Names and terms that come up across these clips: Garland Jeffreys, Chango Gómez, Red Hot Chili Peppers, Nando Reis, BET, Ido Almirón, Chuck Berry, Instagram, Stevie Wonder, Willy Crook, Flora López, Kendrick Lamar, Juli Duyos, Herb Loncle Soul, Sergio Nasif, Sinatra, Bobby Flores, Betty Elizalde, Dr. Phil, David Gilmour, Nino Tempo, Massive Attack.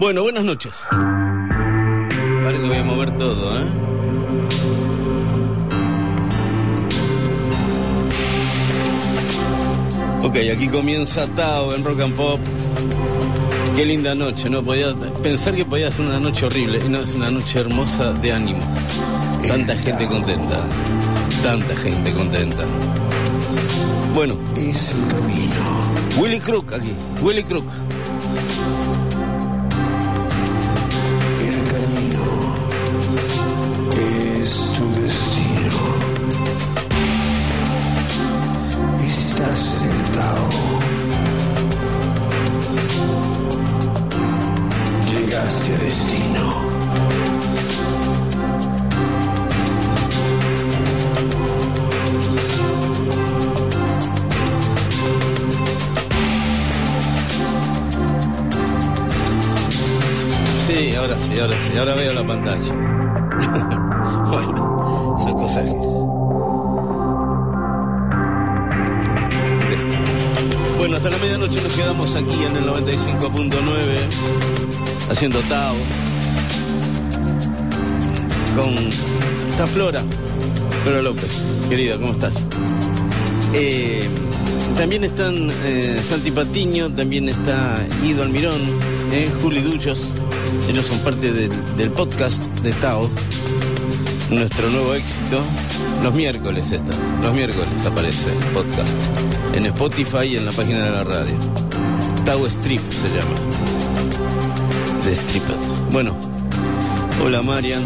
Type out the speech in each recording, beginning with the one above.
Bueno, buenas noches. Para que voy a mover todo, ¿eh? Ok, aquí comienza Tao en Rock and Pop. Qué linda noche, ¿no? Podía pensar que podía ser una noche horrible. Y no, es una noche hermosa de ánimo. Tanta gente contenta. Tanta gente contenta. Bueno. Es el camino. Willy Crook aquí. Willy Crook. El camino es tu destino. Estás en el Tao. Llegaste a destino. Sí, ahora sí, ahora sí, ahora veo la pantalla. Bueno, son cosas que... Okay. Bueno, hasta la medianoche nos quedamos aquí en el 95.9, haciendo Tao, con esta Flora López, querida, ¿cómo estás? También están Santi Patiño, también está Ido Almirón, Juli Duyos. Ellos son parte del podcast de Tao, nuestro nuevo éxito. Los miércoles está, los miércoles aparece el podcast en Spotify y en la página de la radio. Tao Strip se llama, de Stripper. Bueno, hola Marian.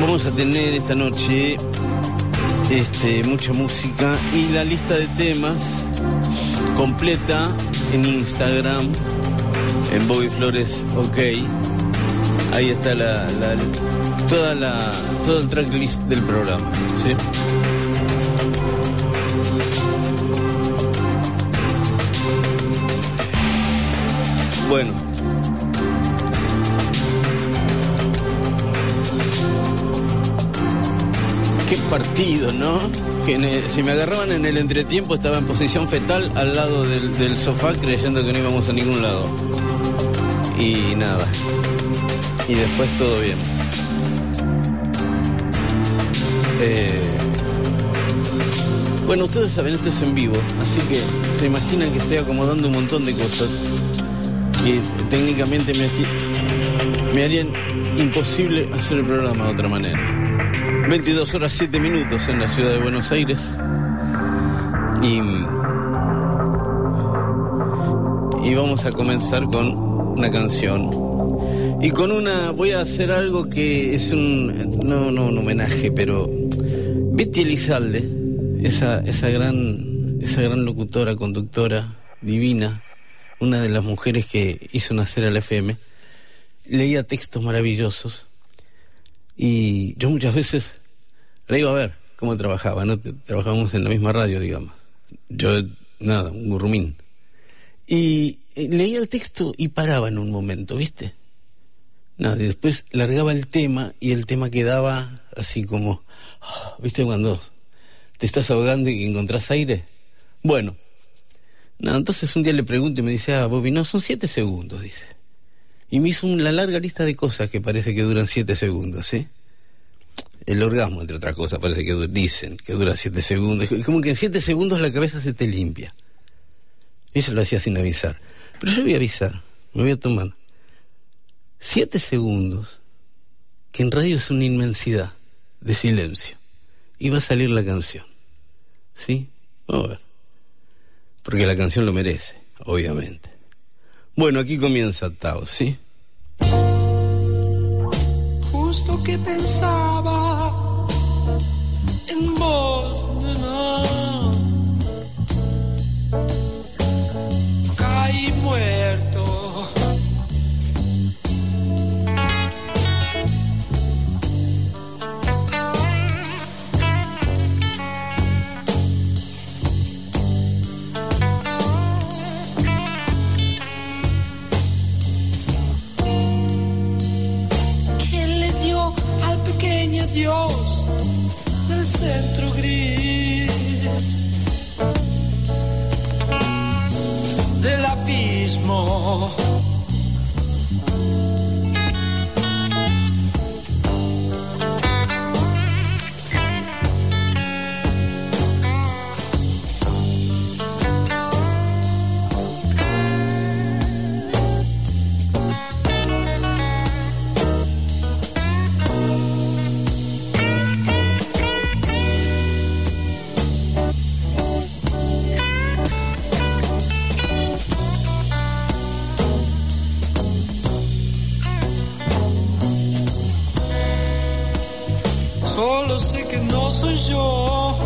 Vamos a tener esta noche mucha música y la lista de temas completa en Instagram. En Bobby Flores, ok. Ahí está todo el tracklist del programa, ¿sí? Bueno. Qué partido, ¿no? Que si me agarraban en el entretiempo estaba en posición fetal al lado del sofá creyendo que no íbamos a ningún lado. Y nada. Y después todo bien. Bueno, ustedes saben, esto es en vivo. Así que se imaginan que estoy acomodando un montón de cosas que técnicamente me harían imposible hacer el programa de otra manera. 22 horas 7 minutos en la ciudad de Buenos Aires. Y vamos a comenzar con una canción y con voy a hacer algo que es un homenaje, pero Betty Elizalde, esa gran locutora, conductora divina, una de las mujeres que hizo nacer a la FM, leía textos maravillosos y yo muchas veces la iba a ver cómo trabajaba, ¿no? Trabajábamos en la misma radio, digamos, un gurrumín, y leía el texto y paraba en un momento, ¿viste? No, y después largaba el tema y el tema quedaba así como... ¿Viste cuando te estás ahogando y encontrás aire? Bueno. No, entonces un día le pregunto y me dice, Bobby, no, son 7 segundos, dice. Y me hizo una larga lista de cosas que parece que duran 7 segundos, ¿sí? El orgasmo, entre otras cosas, parece que dicen que dura 7 segundos. Como que en 7 segundos la cabeza se te limpia. Eso lo hacía sin avisar. Pero yo voy a avisar, me voy a tomar 7 segundos, que en radio es una inmensidad de silencio. Y va a salir la canción, ¿sí? Vamos a ver. Porque la canción lo merece, obviamente. Bueno, aquí comienza Tao, ¿sí? Justo que pensaba en vos, nena, y muerto, ¿quién le dio al pequeño Dios del centro gris? Del abismo solo sé que no soy yo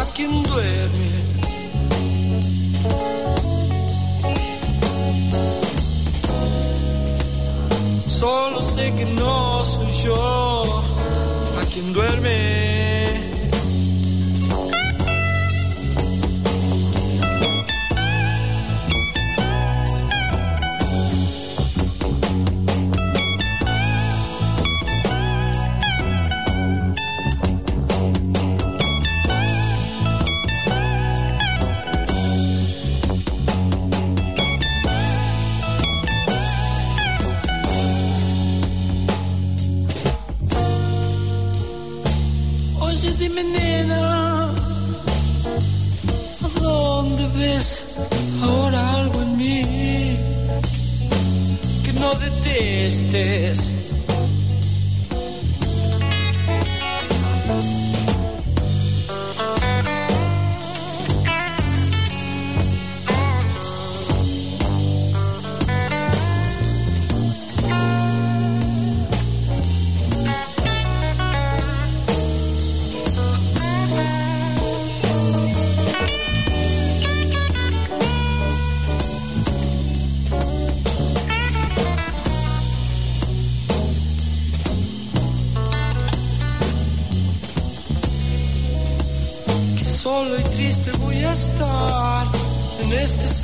a quien duerme. Solo sé que no soy yo a quien duerme.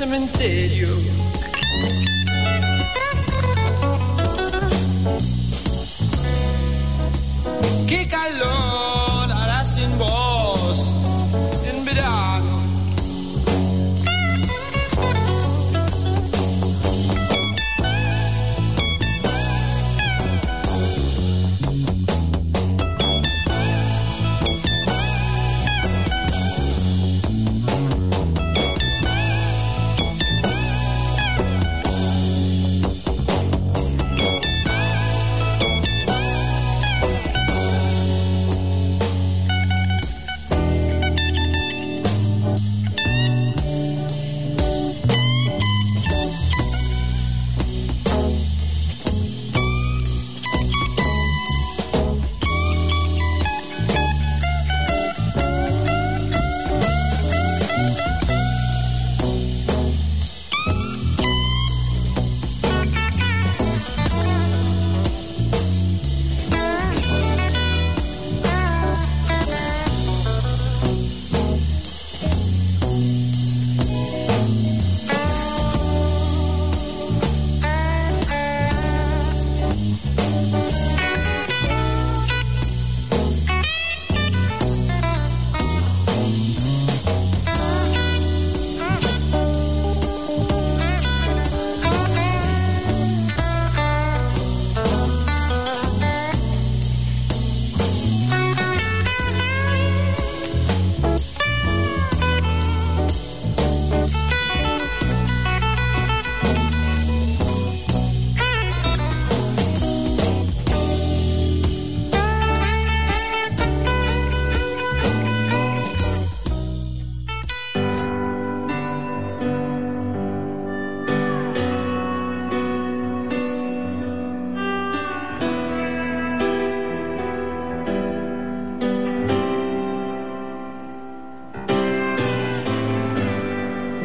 Cementerio, qué calor hará sin vos en verano.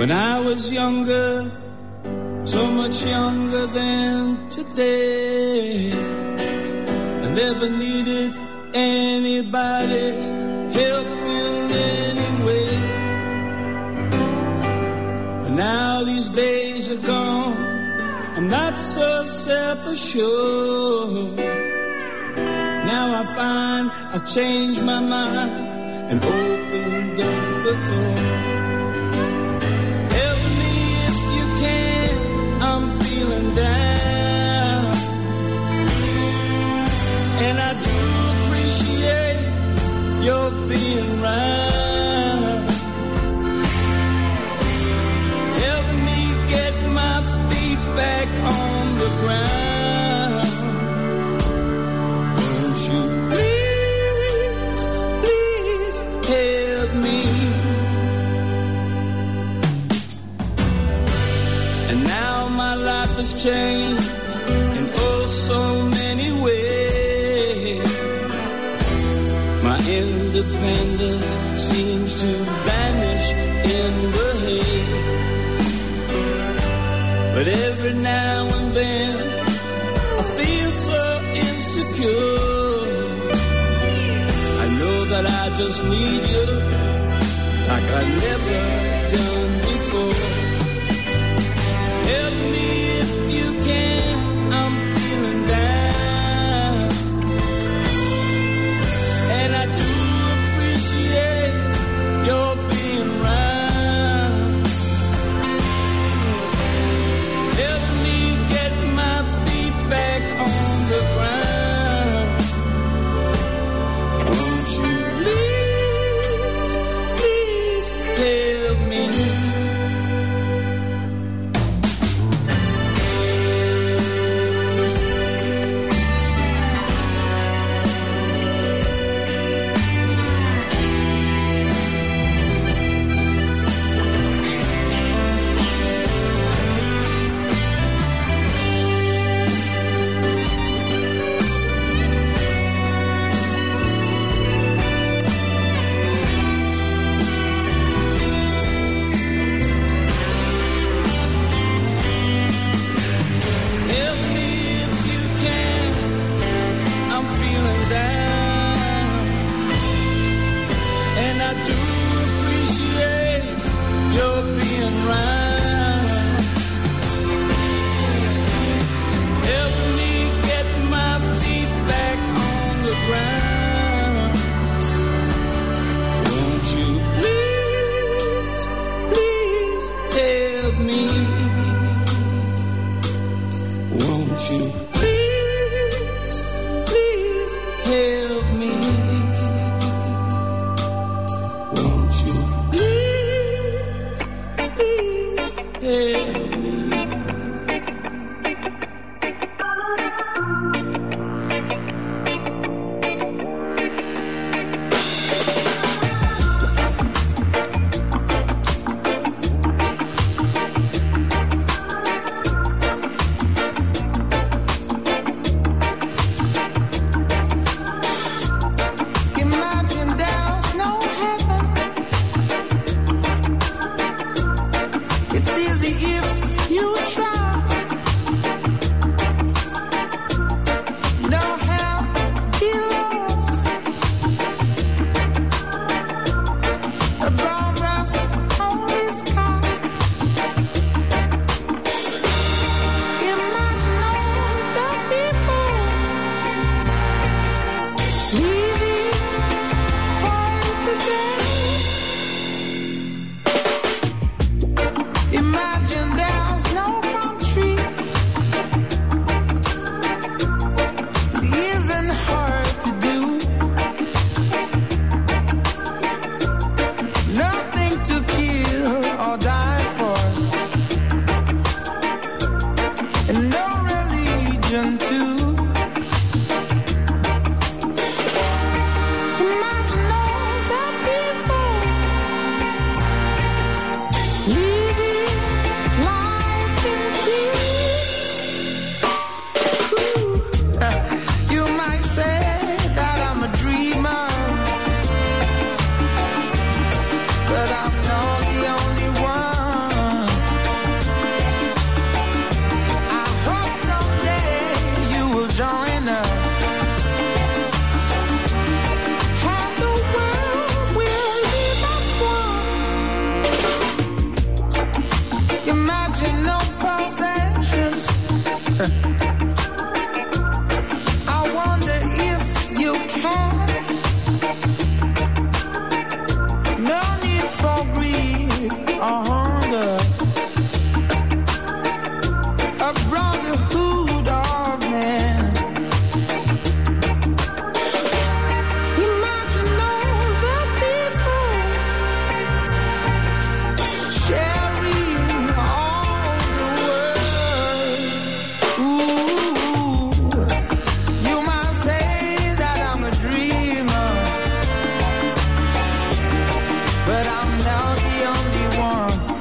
When I was younger, so much younger than today, I never needed anybody's help in any way. But now these days are gone, I'm not so self-assured. Now I find I changed my mind and opened up the door. Down. And I do appreciate your being round. Help me get my feet back on the ground. Won't you please, please help me? And now my life has changed in oh so many ways. Independence seems to vanish in the haze. But every now and then I feel so insecure. I know that I just need you like I never done before. Help me if you can, I'm feeling down. And I do appreciate your being around. Help me get my feet back on the ground. Won't you please, please help me? But I'm not the only one.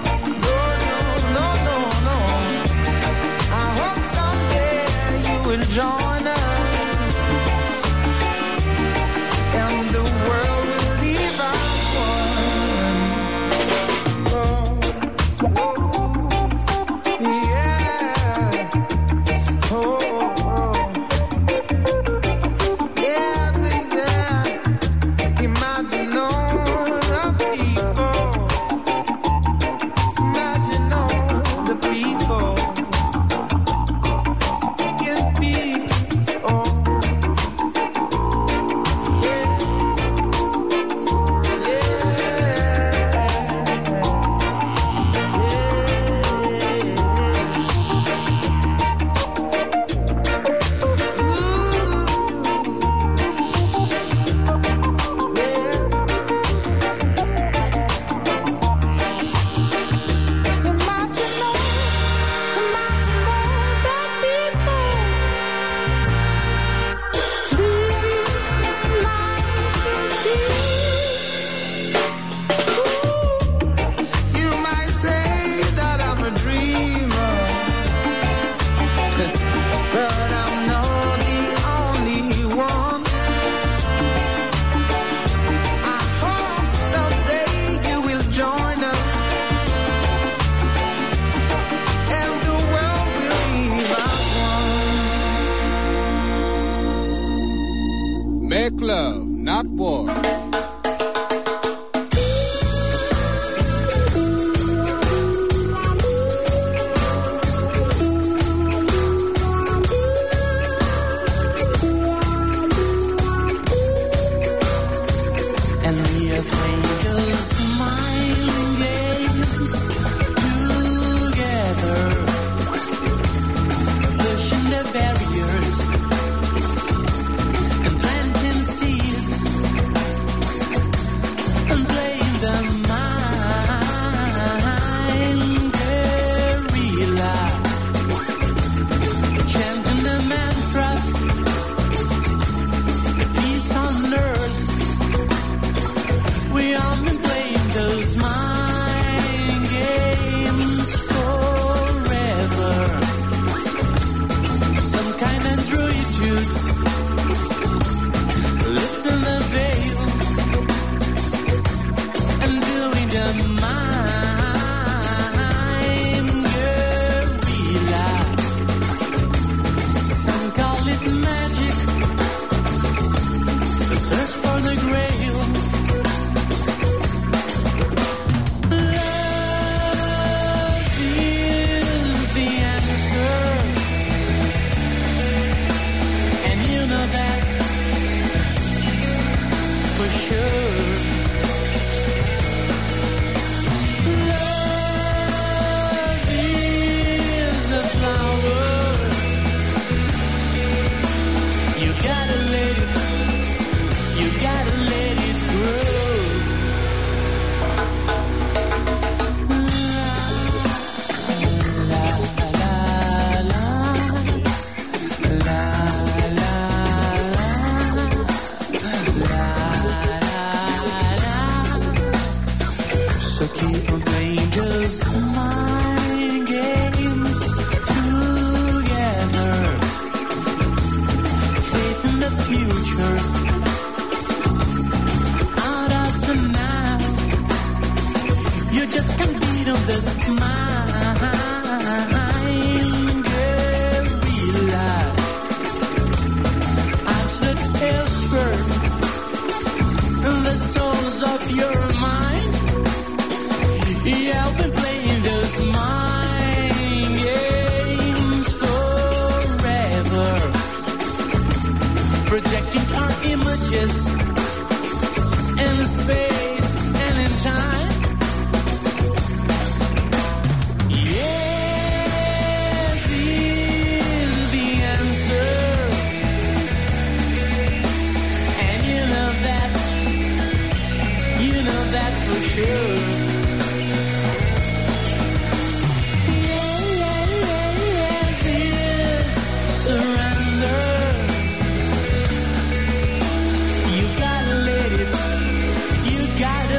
but I'm not the only one. I hope someday you will join us, and the world will leave us one. Make love, not war.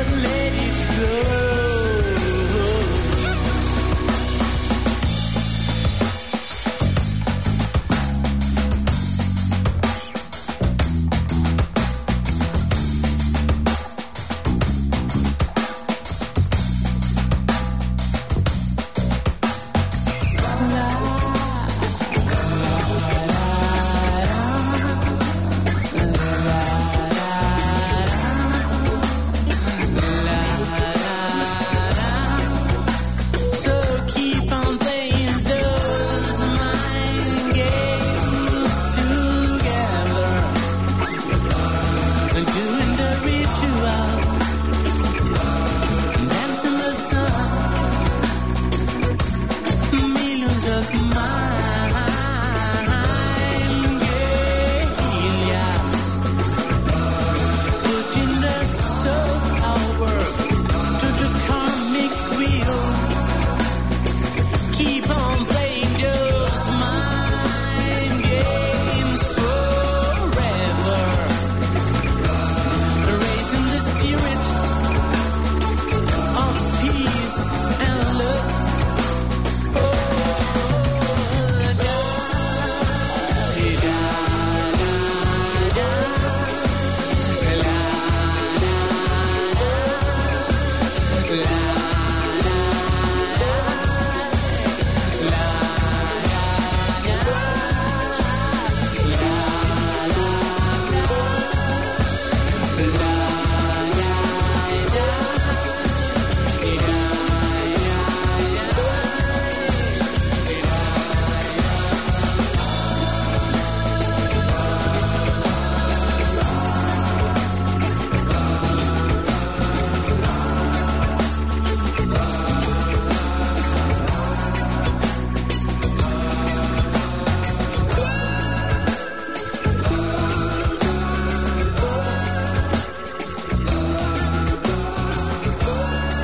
Let it go.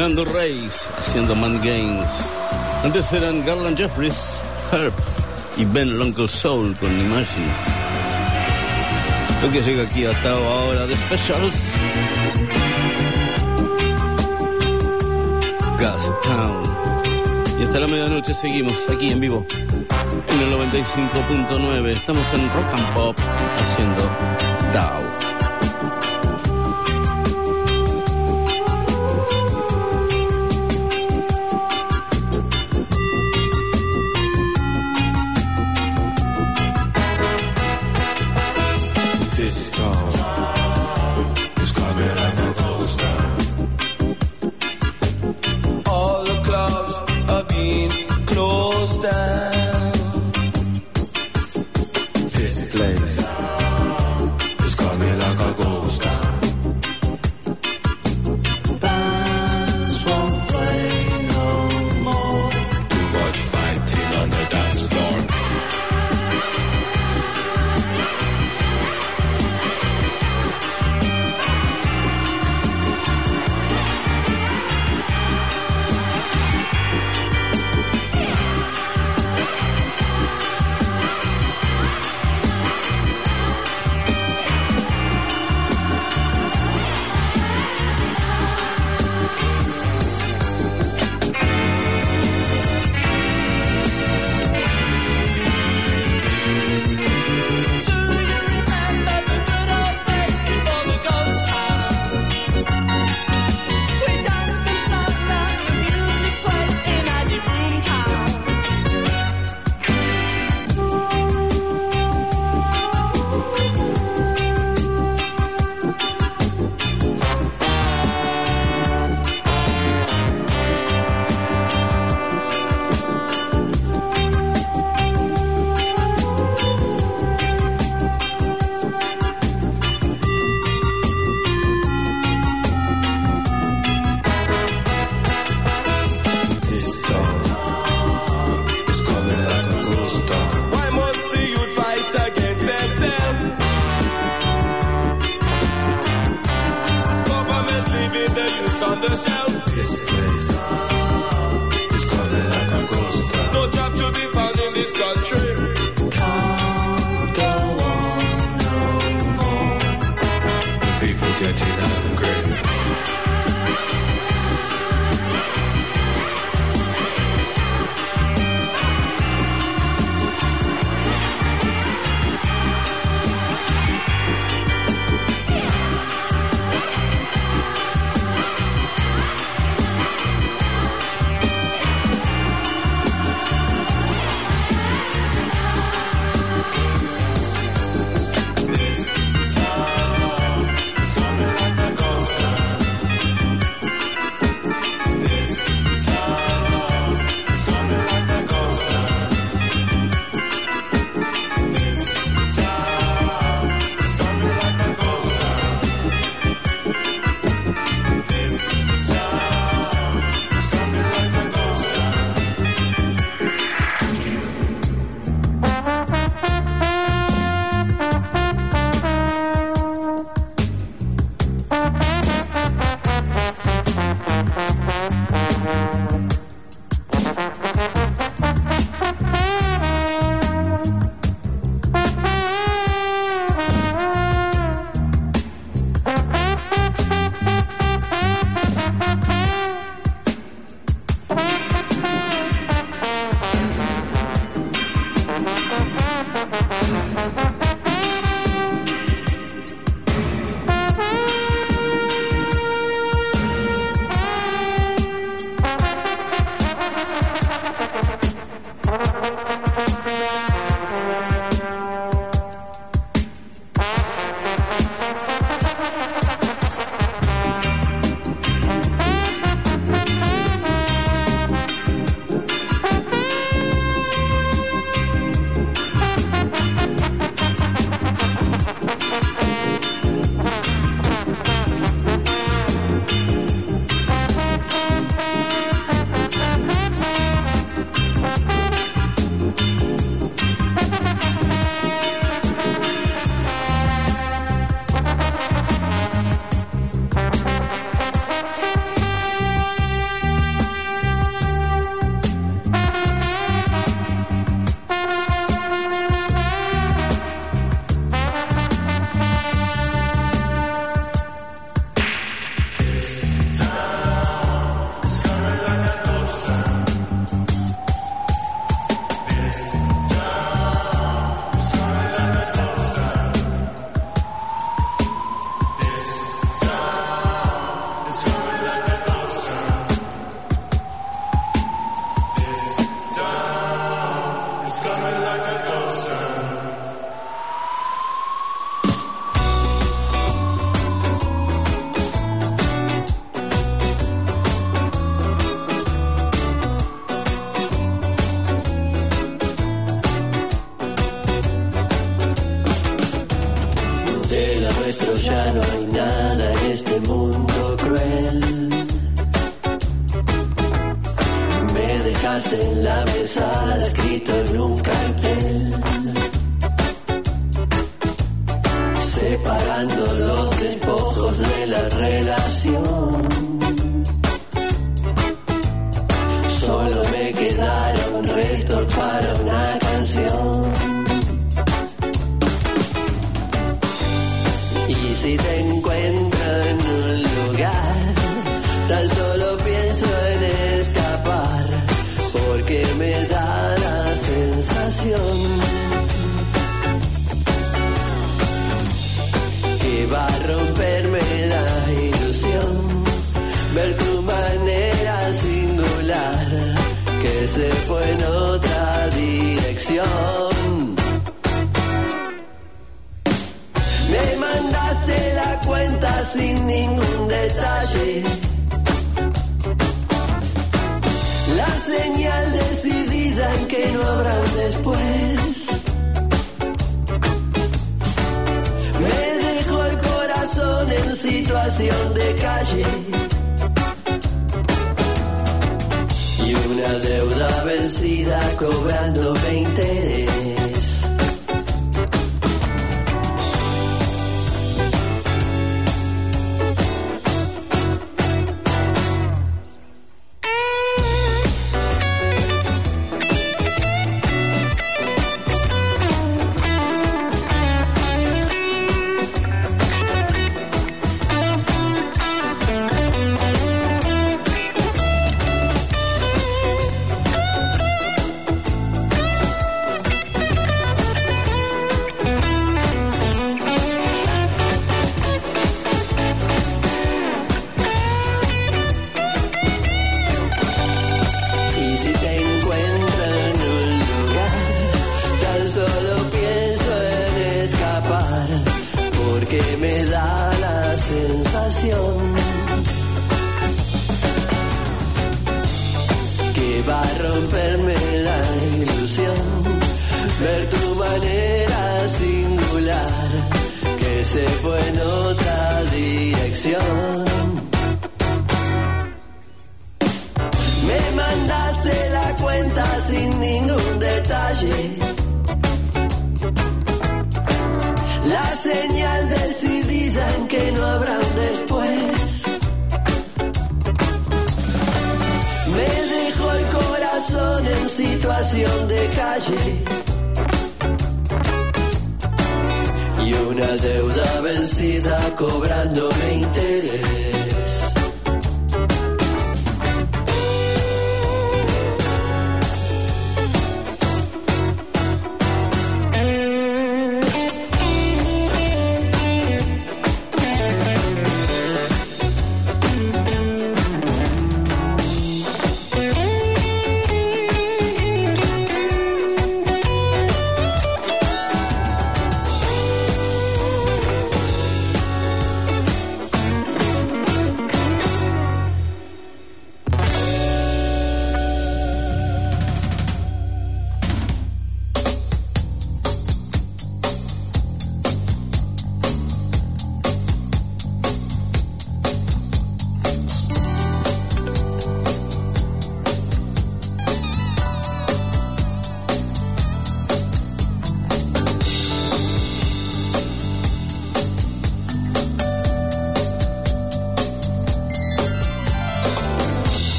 Nando Reis haciendo Man Games. Antes eran Garland Jeffreys, Herb y Ben Loncle Soul con Imagine. Lo que llega aquí atado ahora de Specials. Ghost Town. Y hasta la medianoche seguimos aquí en vivo en el 95.9. Estamos en Rock and Pop haciendo DAO. nuestro ya no hay nada en este mundo cruel. Me dejaste en la mesada escrito en un cartel, separando los despojos de la relación. Solo me quedará un resto para una canción. Y si te encuentro en un lugar, tan solo pienso en escapar, porque me da la sensación que va a romperme la ilusión, ver tu manera singular, que se fue en otra dirección. Me mandaste la cuenta sin ningún detalle, la señal decidida en que no habrá después. Me dejó el corazón en situación de calle y una deuda vencida cobrándome interés.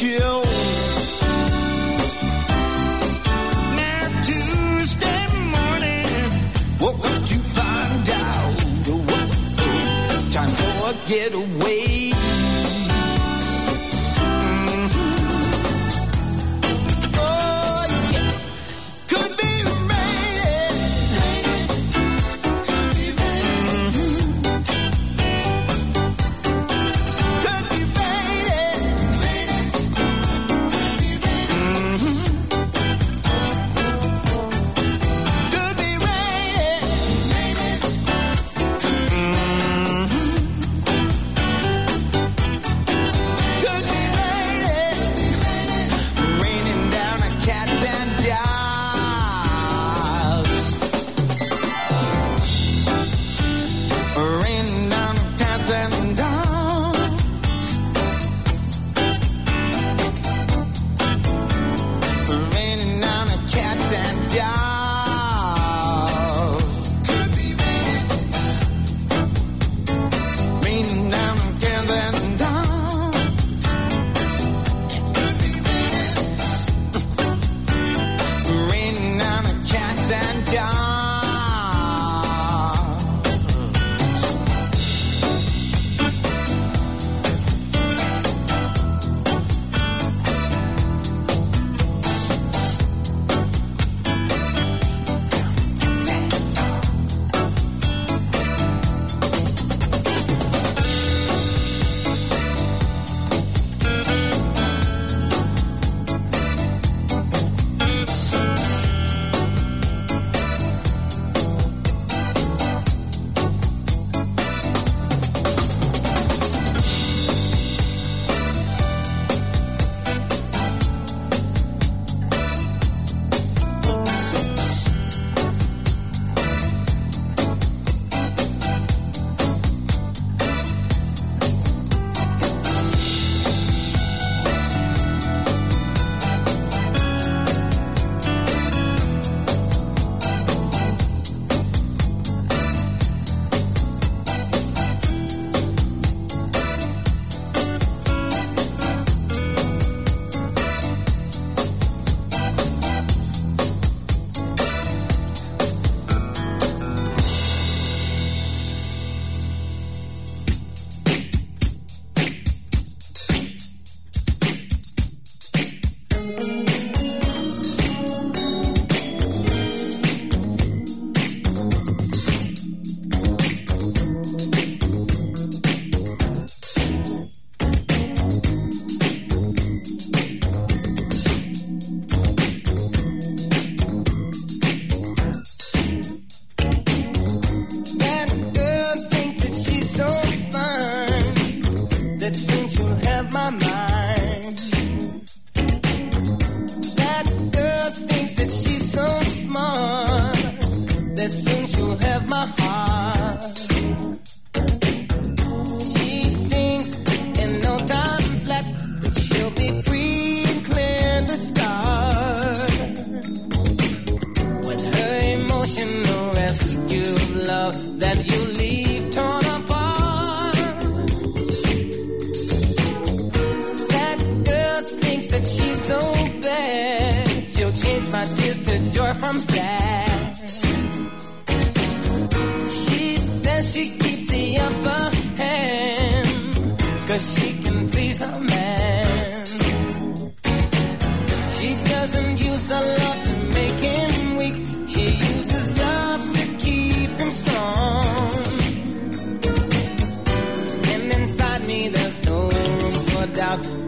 chill. Now Tuesday morning, what would you find out? Time for a getaway.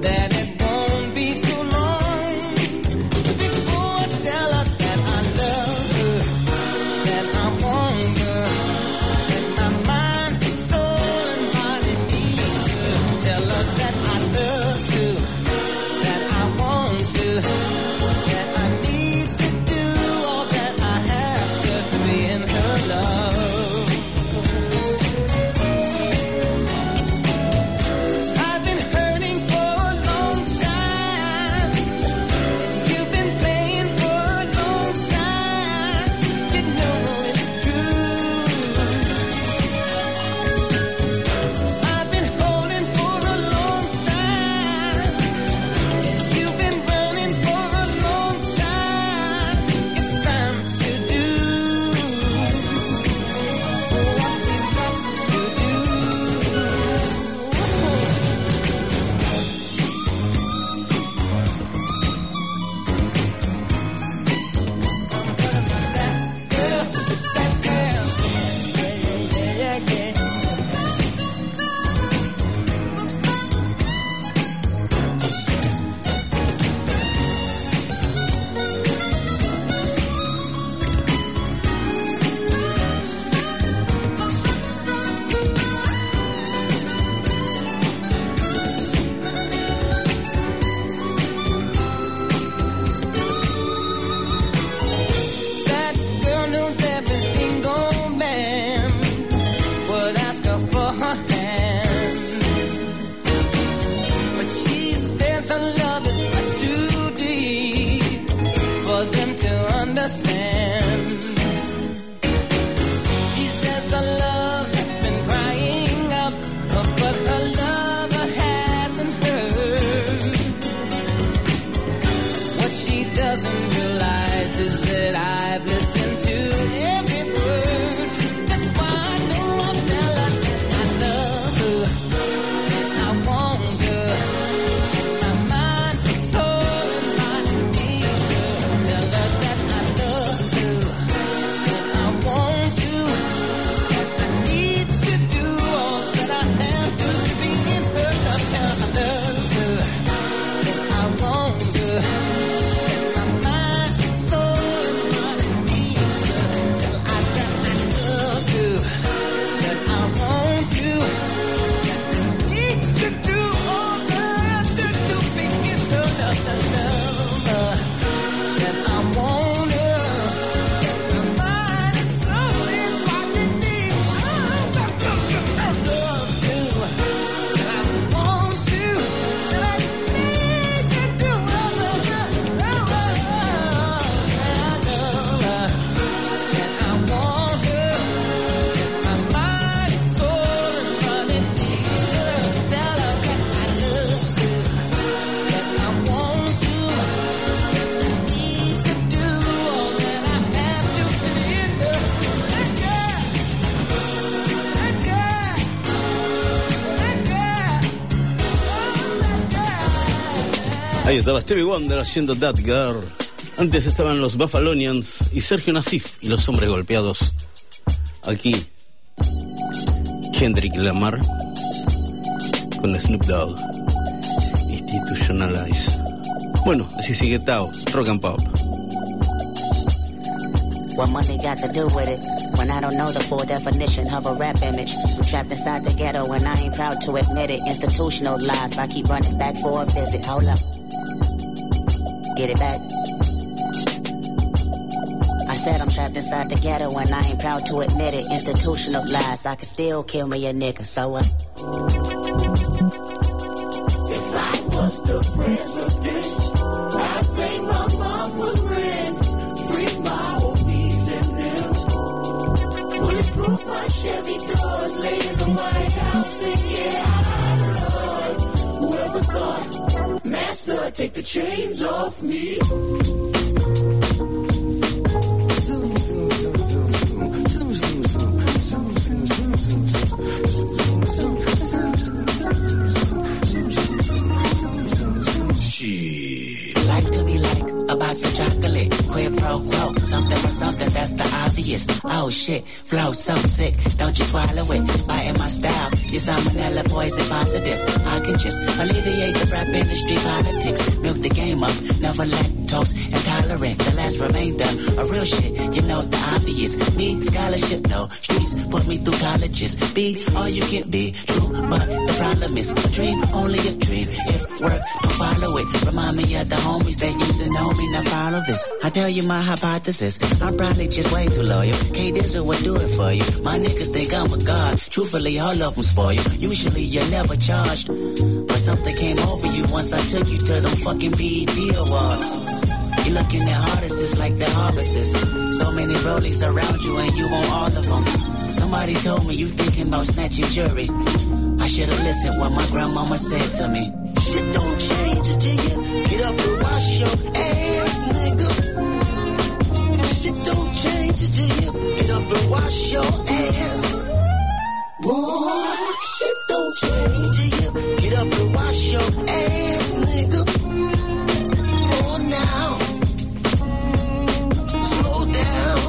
That I need and love is much too deep for them to understand. She says her love has been crying out, but her lover hasn't heard. What she doesn't realize is that I've listened to every word. That's why I know I tell her I love her and I want her. My mind, soul, and body needs her. Tell her that I love you and I want you. And I need to do all that I have to be in her. Tell her I love her and I want her. Ahí estaba Stevie Wonder haciendo That Girl. Antes estaban los Buffalonians y Sergio Nasif y los Hombres Golpeados. Aquí Kendrick Lamar con Snoop Dogg, Institutionalize. Bueno, así sigue Tao, Rock and Pop. What money got to do with it? When I don't know the full definition of a rap image, I'm trapped inside the ghetto and I ain't proud to admit it. Institutionalized, I keep running back for a visit. Hold up. Get it back. I said I'm trapped inside the ghetto and I ain't proud to admit it. Institutionalized, I can still kill me a nigga, so what? If I was the president, I think my mom would win. Free my old knees and them. Bulletproof my Chevy doors, lay in the White House and get out. Whoever thought, Master, take the chains off me. Life to me like a box of chocolate, quid pro quo, something for something, that's the obvious. Oh shit, flow so sick, don't you swallow it, biting my style, you're salmonella poison positive. I can just alleviate the rap industry politics, milk the game up, never lactose intolerant, the last remainder of real shit, you know the obvious. Me, scholarship though, streets put me through colleges, be all you can be, true, but the problem is a dream, only a dream, if work, don't follow it, remind me of the homies that used to know me, now follow this. I tell you my hypothesis, I'm probably just way too loyal, K-Dizzle would do it for you, my niggas think I'm a god, truthfully all of them spoil you, usually you're never charged, but something came over you once I took you to them fucking BET awards. You're looking at artists like the harvests, so many rollies around you and you want all of them. Somebody told me you thinking about snatching jewelry, I should've listened what my grandmama said to me. Shit don't change until you get up and wash your ass, nigga. Shit don't change until you get up and wash your ass. Boy, shit don't change until you get up and wash your ass, nigga. Oh, now, slow down.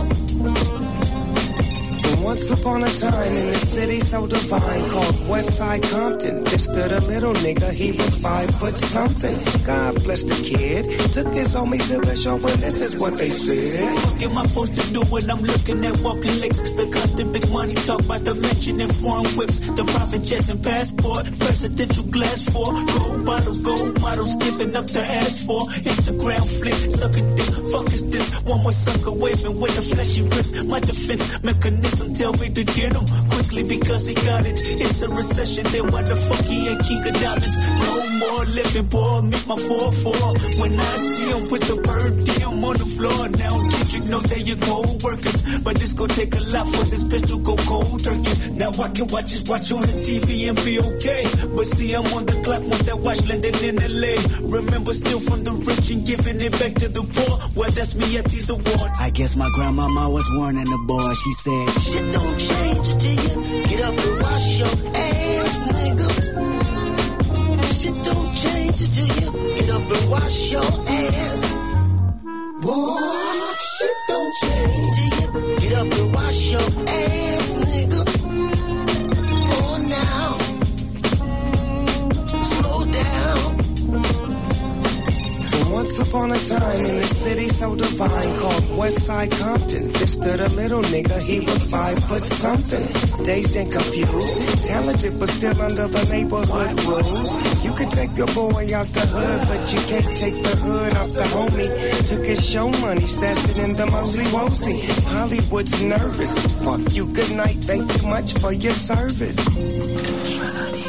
Once upon a time in the city so divine called Westside Compton, there stood a little nigga, he was 5 foot something. God bless the kid, took his homies to the show, but this is what they said. What am I supposed to do when I'm looking at walking licks? The constant big money talk about the mansion and foreign whips, the private jets and passport, presidential glass for gold bottles, gold models, giving up the ass for Instagram flick, sucking dick, fuck is this? One more sucker waving with a flashy wrist, my defense mechanism tell way to get him quickly because he got it. It's a recession, then why the fuck he ain't king of diamonds? No more living, boy, make my 4-4. When I see him with the bird damn on the floor. Now Kendrick know they your co-workers, but it's gonna take a lot for this bitch to go cold turkey. Now I can watch his watch on the TV and be okay. But see, I'm on the clock with that watch landing in LA. Remember, still from the rich and giving it back to the poor. Well, that's me at these awards. I guess my grandmama was warning the boy. She said, shit don't change till you get up and wash your ass, nigga. Shit don't change till you get up and wash your ass. Boy, shit don't change till you get up and wash your ass, nigga. Oh, now, slow down. Once upon a time in the city so divine called Westside Compton, there stood a little nigga, he was 5 foot something. Dazed and confused, talented but still under the neighborhood rules. You could take your boy out the hood, but you can't take the hood off the homie. Took his show money, stashed it in the mosey wosey. Hollywood's nervous, fuck you, good night, thank you much for your service. Marina,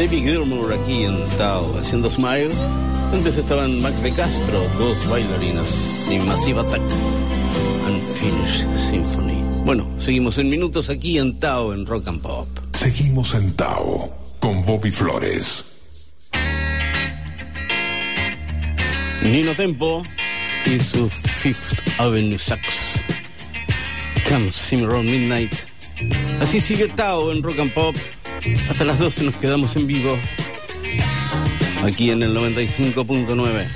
David Gilmour aquí en Tao haciendo Smile. Antes estaban Max de Castro, dos bailarinas, y Massive Attack, Unfinished Symphony. Bueno, seguimos en minutos aquí en Tao en Rock and Pop. Seguimos en Tao con Bobby Flores. Nino Tempo y su Fifth Avenue Sax. Come See Me Around Midnight. Así sigue Tao en Rock and Pop. Hasta las 12 nos quedamos en vivo aquí en el 95.9.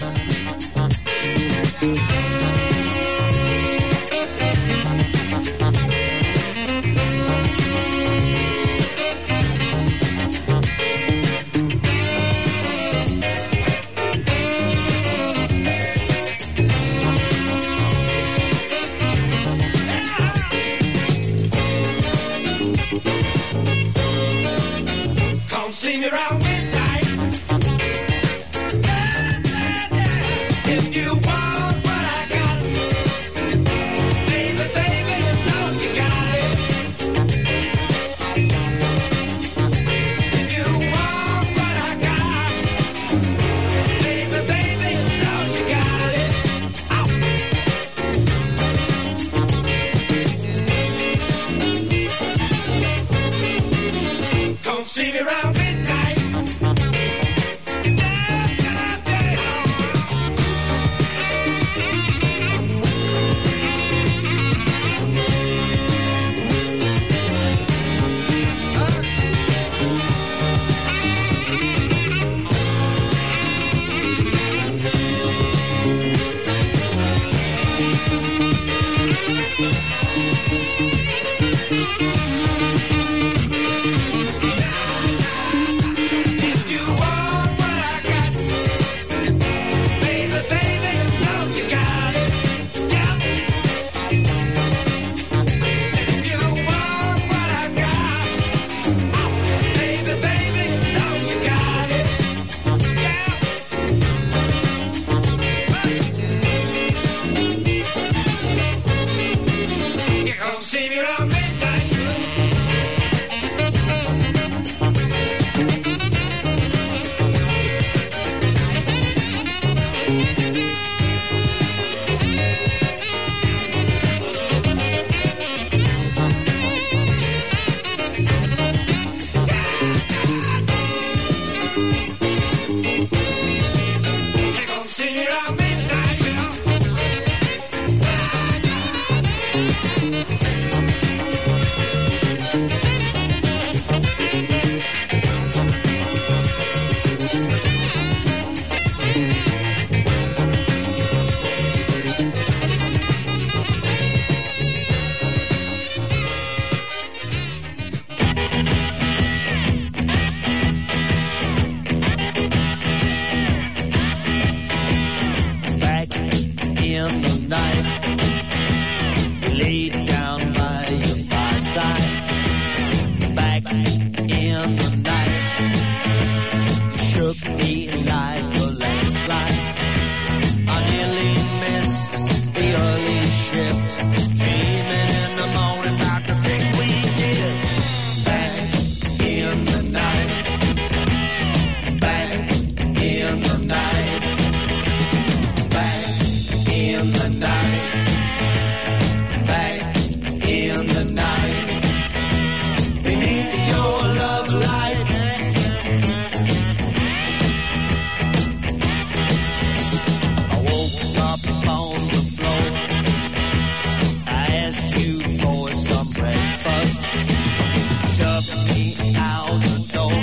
me out the door.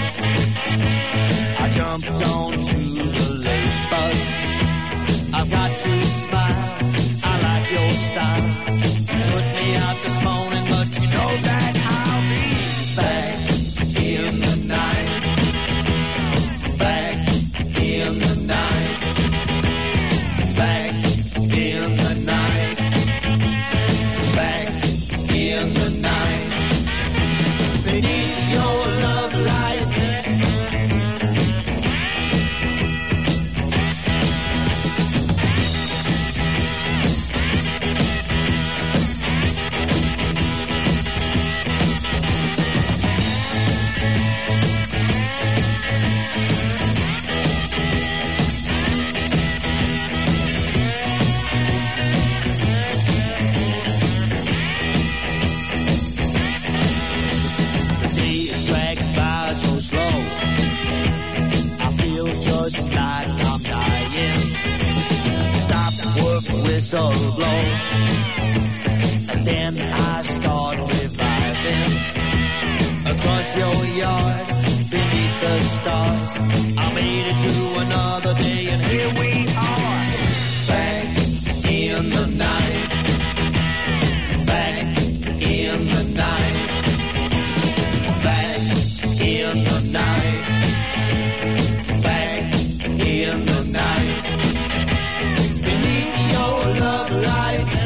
I jumped onto the late bus. I've got to smile. I like your style. You put me out this morning, but you know that I'll be back in the night. Back in the night. Back in the night. Back in the night. Beneath your love light, just like I'm dying. Stop work, whistle blow, and then I start reviving. Across your yard, beneath the stars, I made it through another day, and here we are. Back in the night. Back in the night. Back in the night. In the night, beneath your love light.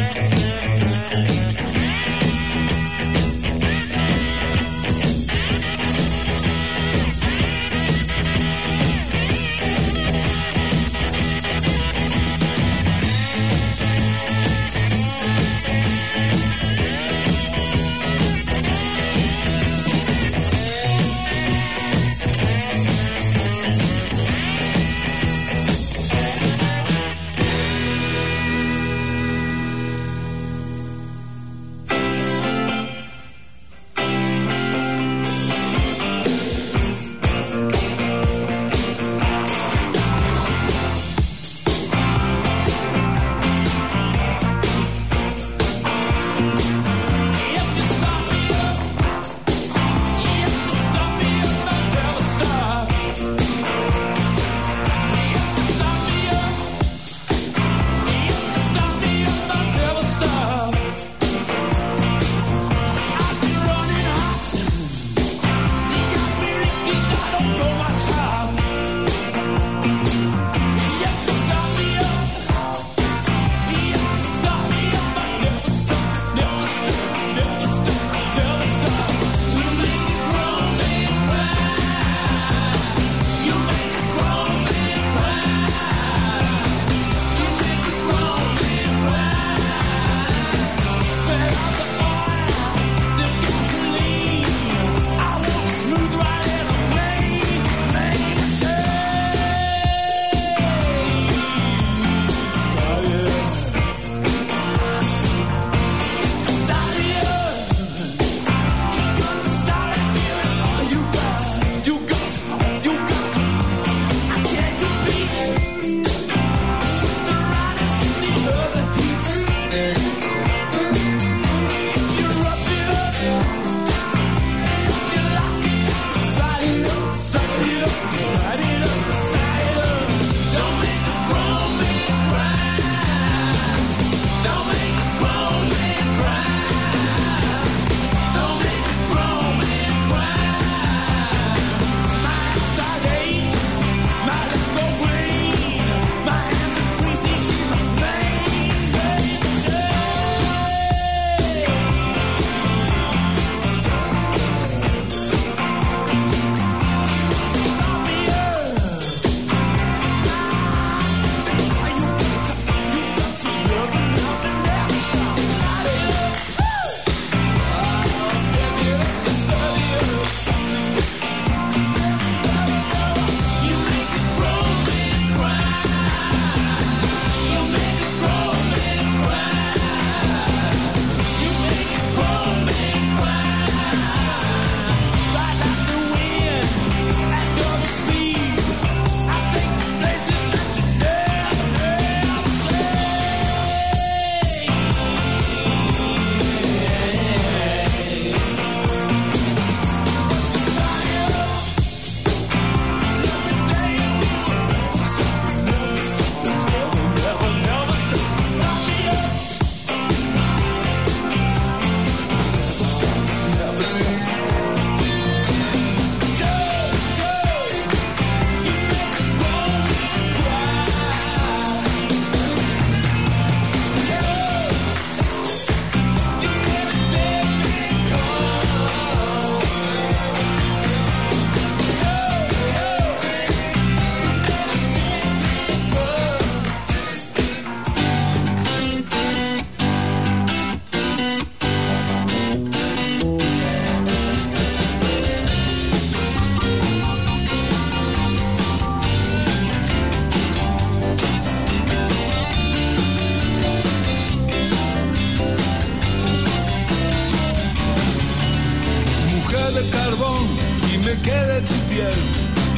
me quede tu piel.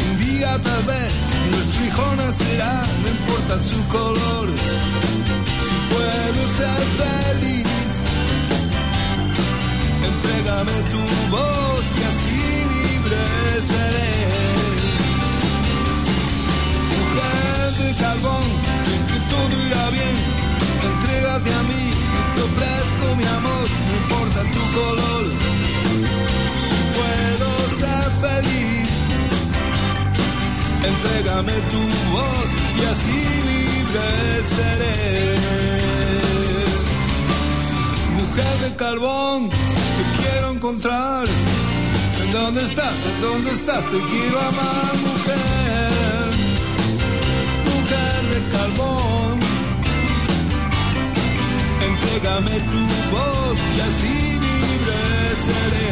Un día tal vez nuestro hijo nacerá, no importa su color. Si puedo ser feliz, entrégame tu voz y así libre seré. Mujer de carbón, en que todo irá bien, entrégate a mí, que te ofrezco mi amor, no importa tu color. Puedo ser feliz, entrégame tu voz y así libre seré. Mujer de carbón, te quiero encontrar. ¿En dónde estás? ¿En dónde estás? Te quiero amar, mujer. Mujer de carbón, entrégame tu voz y así libre seré.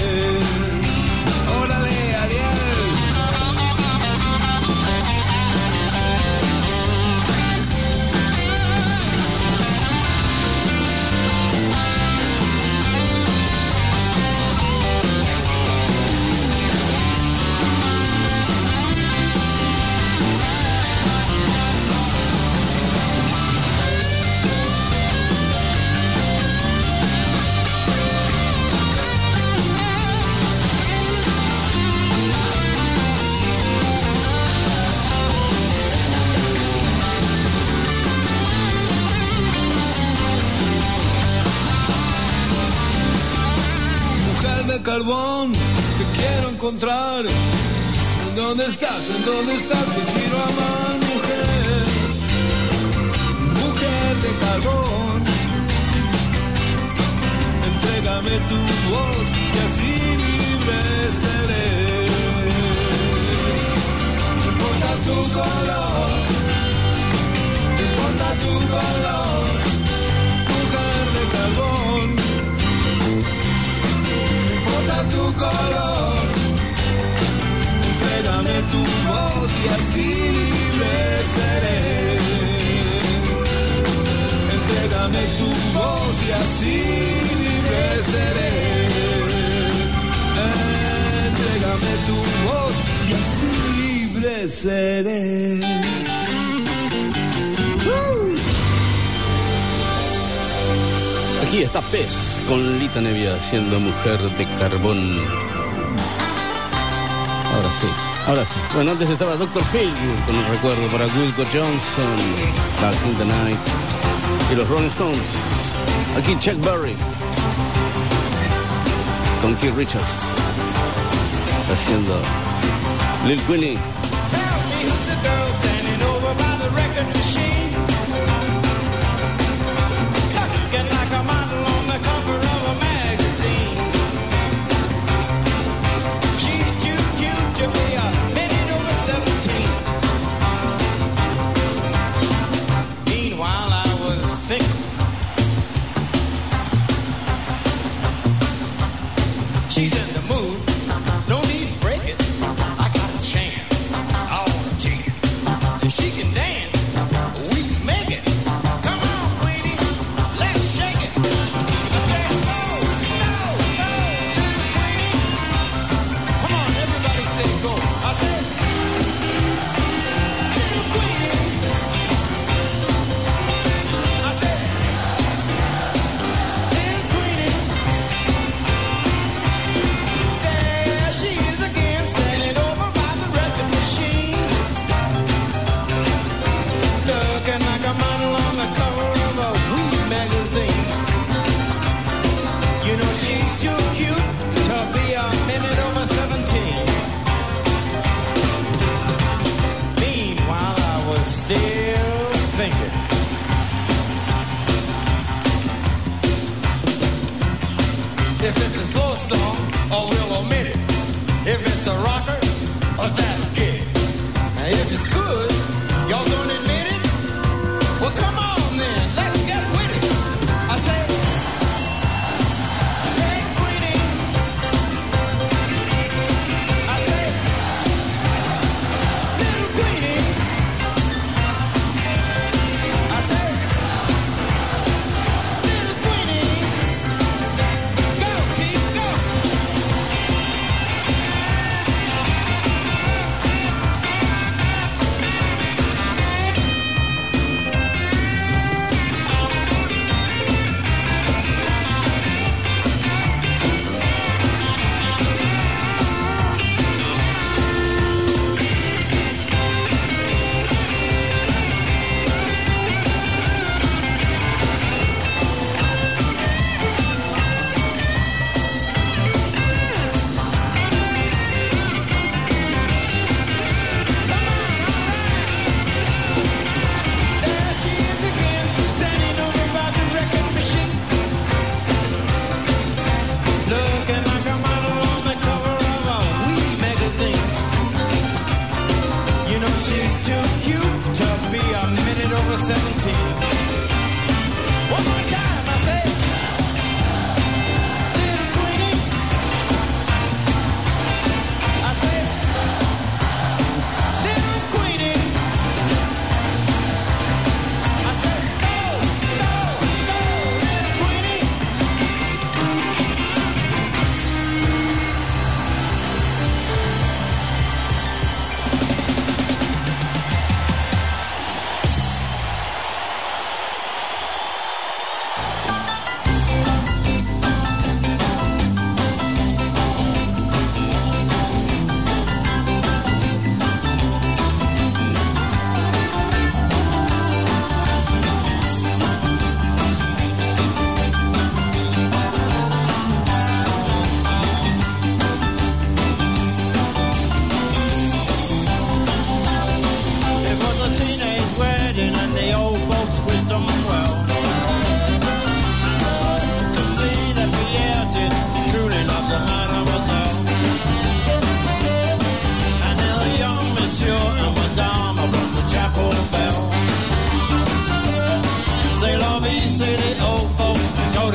Carbón, te quiero encontrar. ¿En dónde estás? ¿En dónde estás? Te quiero amar, mujer. Mujer de carbón, entrégame tu voz y así libre seré. No importa tu color, no importa tu color, mujer de carbón. Tu color, entrégame tu voz y así libre seré. Entrégame tu voz y así libre seré. Entrégame tu voz y así libre seré. Aquí está Pez con Lita Nevia siendo Mujer de Carbón. Ahora sí, ahora sí. Bueno, antes estaba Dr. Phil con un recuerdo para Wilco Johnson, Back in the Night y los Rolling Stones. Aquí Chuck Berry con Keith Richards haciendo Lil Queenie. Tell me who's the girl standing over by the record machine.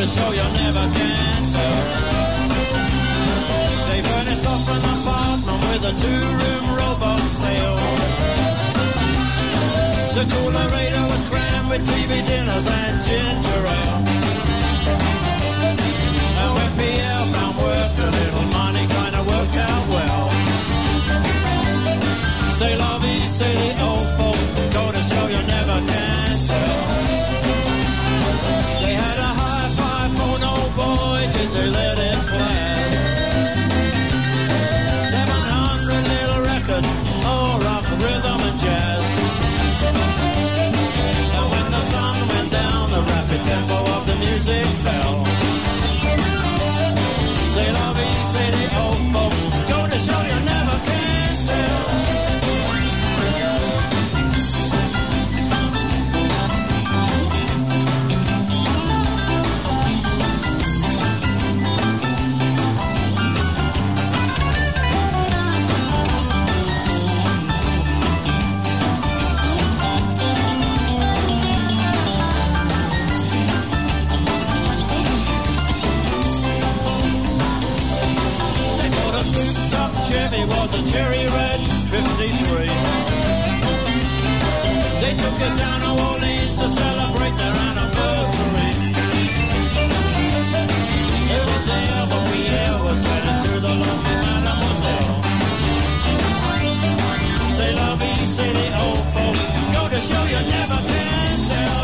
a show you never can tell. They furnished off an apartment with a two-room robot sale. The coolerator was crammed with TV dinners and ginger ale. And when P.L. found work, the little money kind of worked out well. C'est la vie, c'est the old folks, go to show you never can tell. They had a high five, oh no boy, did they let it pass. 700 little records, all rock, rhythm and jazz. And when the sun went down, the rapid tempo of the music fell. C'est la vie, c'est the old folks, go to show you never can tell. Chevy was a cherry red 53. They took it down to Orleans to celebrate their anniversary. It was there, but we air was headed to the lonely Mademoiselle. C'est la vie, c'est the old folks, go to show you never can tell.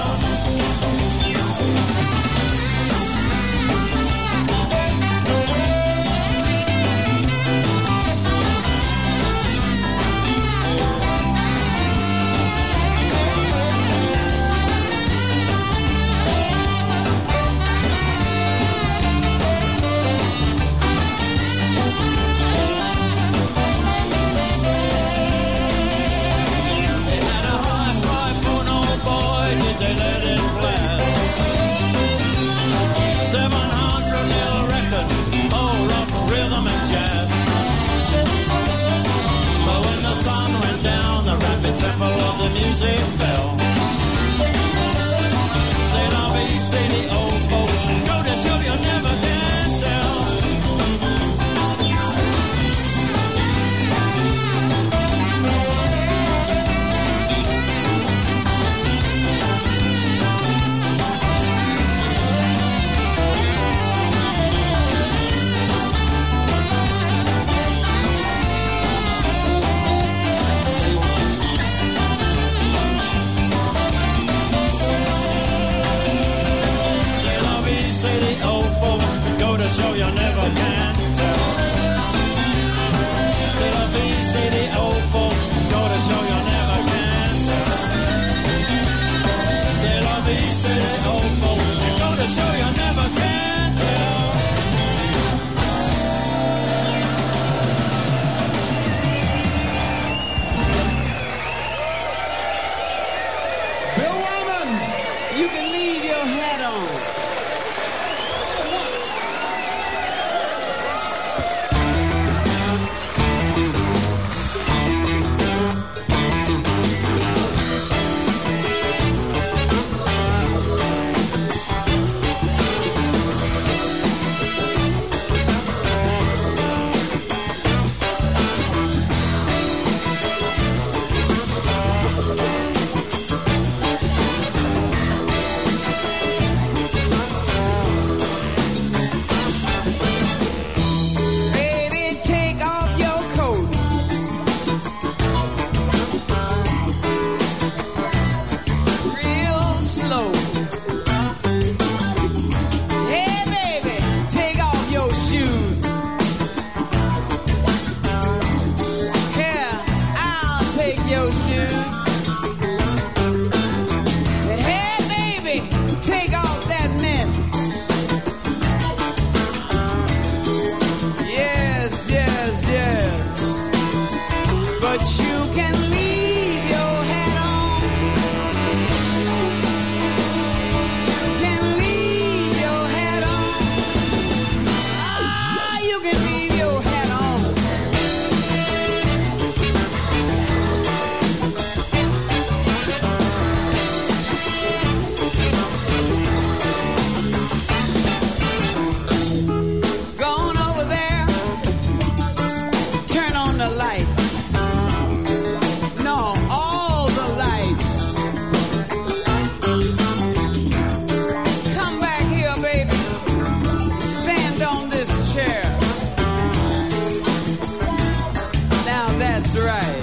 right.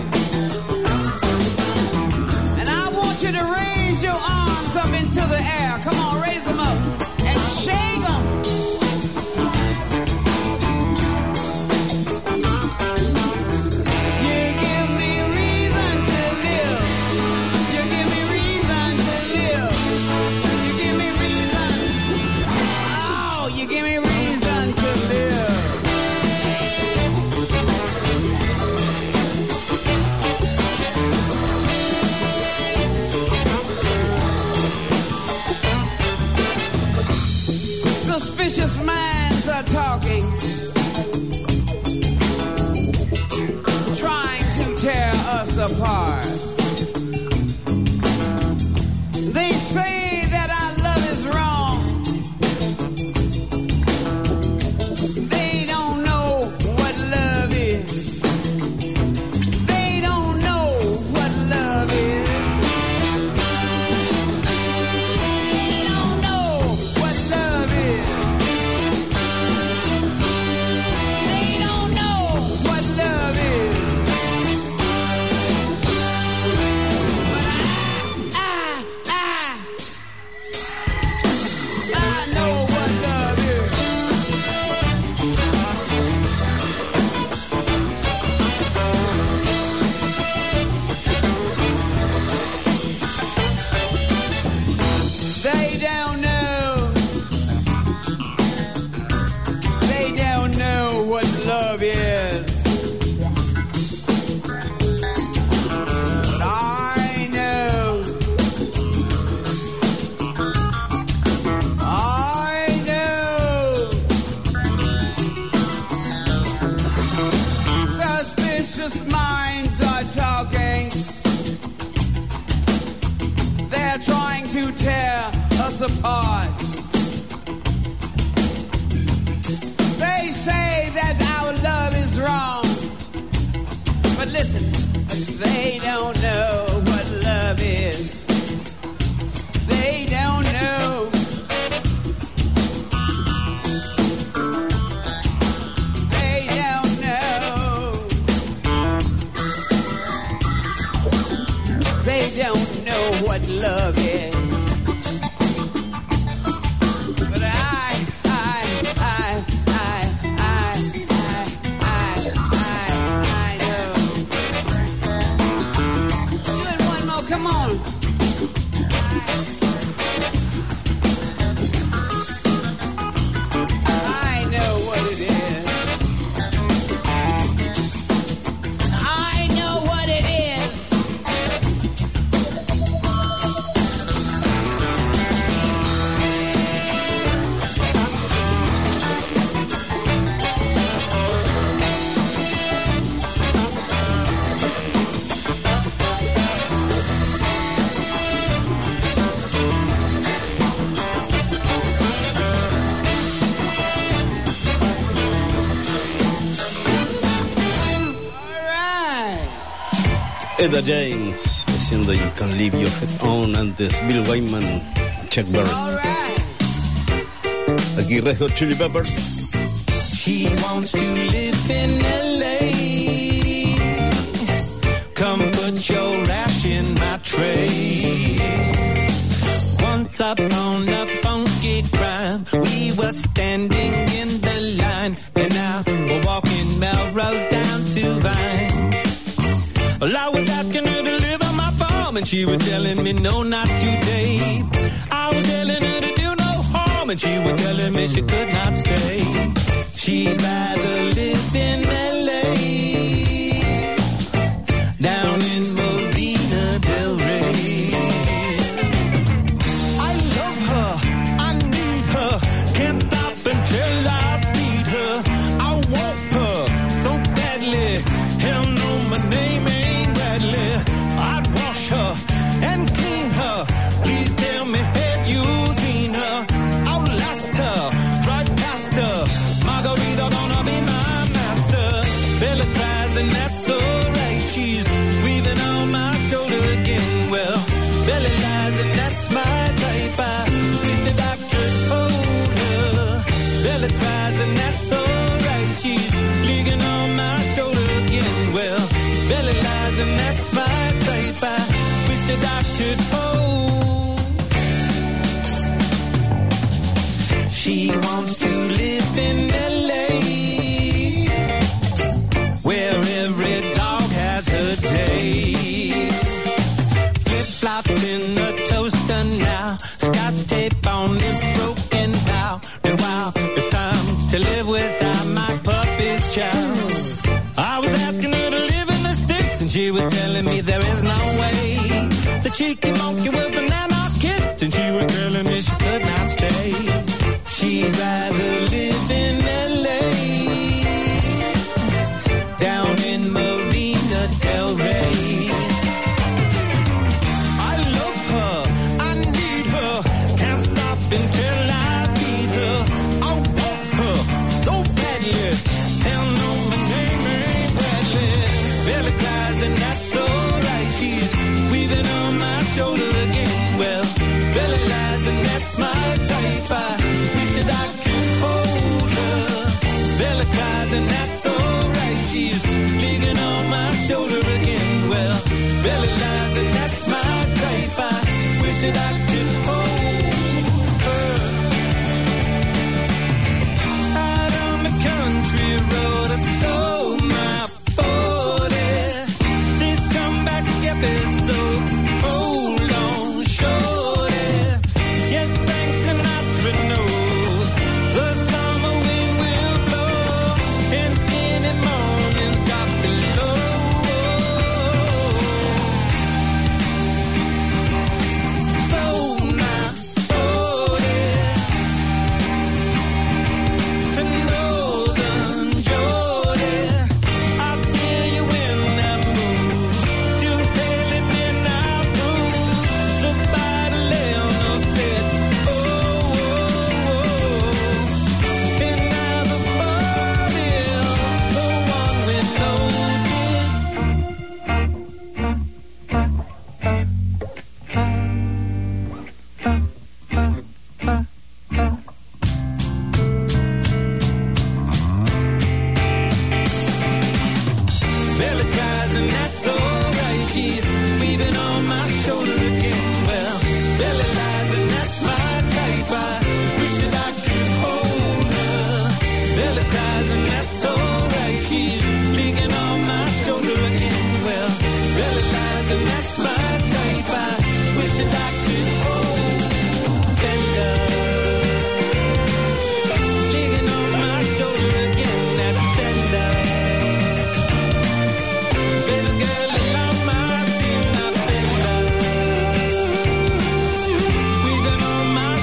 And I want you to raise your arms up into the air. Come on, raise them up and shake them. You give me reason to live. You give me reason to live. You give me reason. Oh, you give me reason to live. Suspicious minds are talking, trying to tear us apart. They say that our love is wrong. They don't know what love is. They don't know what love is. Etta James haciendo You Can Leave Your Head On, antes Bill Wyman, Chuck Berry. Aquí Red Hot Chili Peppers. She wants to live in LA. Come put your rash in my tray. Once upon a funky crime, we were standing in the line, and now we're walking Melrose down to Vine. Well, I was asking her to live on my farm, and she was telling me no, not today. I was telling her to do no harm, and she was telling me she could not stay. She'd rather live in LA, down in Marina del Rey. I love her, I need her, can't stop until I beat her. I want her so badly, hell no, my name ain't. I'd wash her and clean her. Please tell me, have you seen her? Outlast her, right past her. Margarita gonna be my master. and that's my type. I wish that I could hold. She wants to live in L.A., where every dog has her day. Flip-flops in the toaster now, Scotch tape on this broken bow. And wow, it's time to live without my puppy's child. I was asking her to live in the sticks, and she was telling me there is no way. The cheeky monkey was an anarchist, and she was telling me she could not stay. She'd rather live in L.A., down in Marina Del Rey. I love her, I need her, can't stop until I need her. I want her so badly, hell no, my name ain't Bradley. Belly cries and that's alright, she's weaving on my shoulder again. Well, belly lies and that's my type. I wish that I could hold her. Belly cries and that's alright, she's leaning on my shoulder again. Well, belly lies and that's my type. I wish that I could hold her. Out on the country road, I sold my 40. Please come back, get me so hold on, shorty. Yes, thanks Sinatra knows the summer wind will blow and skinny morning got the low. So my 40 to Northern Jordan. I'll tell you when I move to pale midnight moon. The Bartolino said, oh, oh, oh. And now the Bartolino, the one we know. Belly cries and that's alright. She's weaving on my shoulder again. Well, belly lies and that's my type. I wish that I could hold her. Belly cries and that's alright. She's leaning on my shoulder again. Well, belly lies and that's my type. I wish that I could hold her. Leaning on my shoulder again. That's tender. Little girl, I'm my feet, my baby. Weaving on my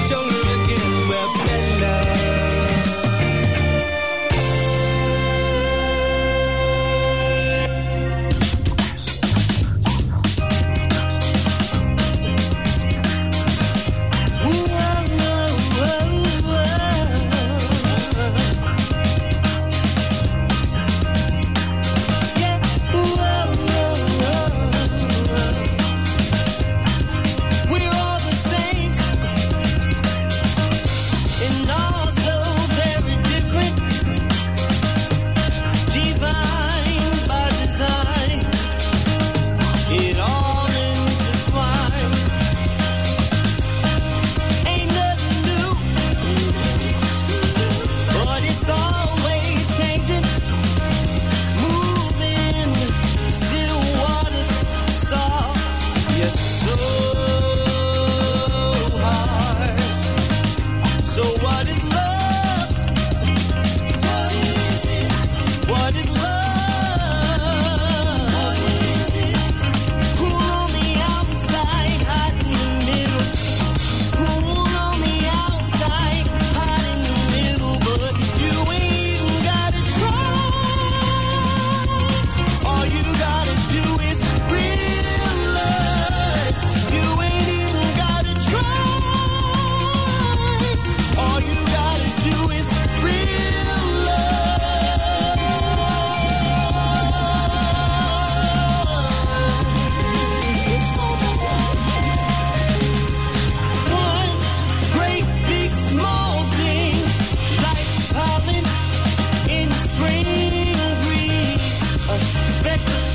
shoulder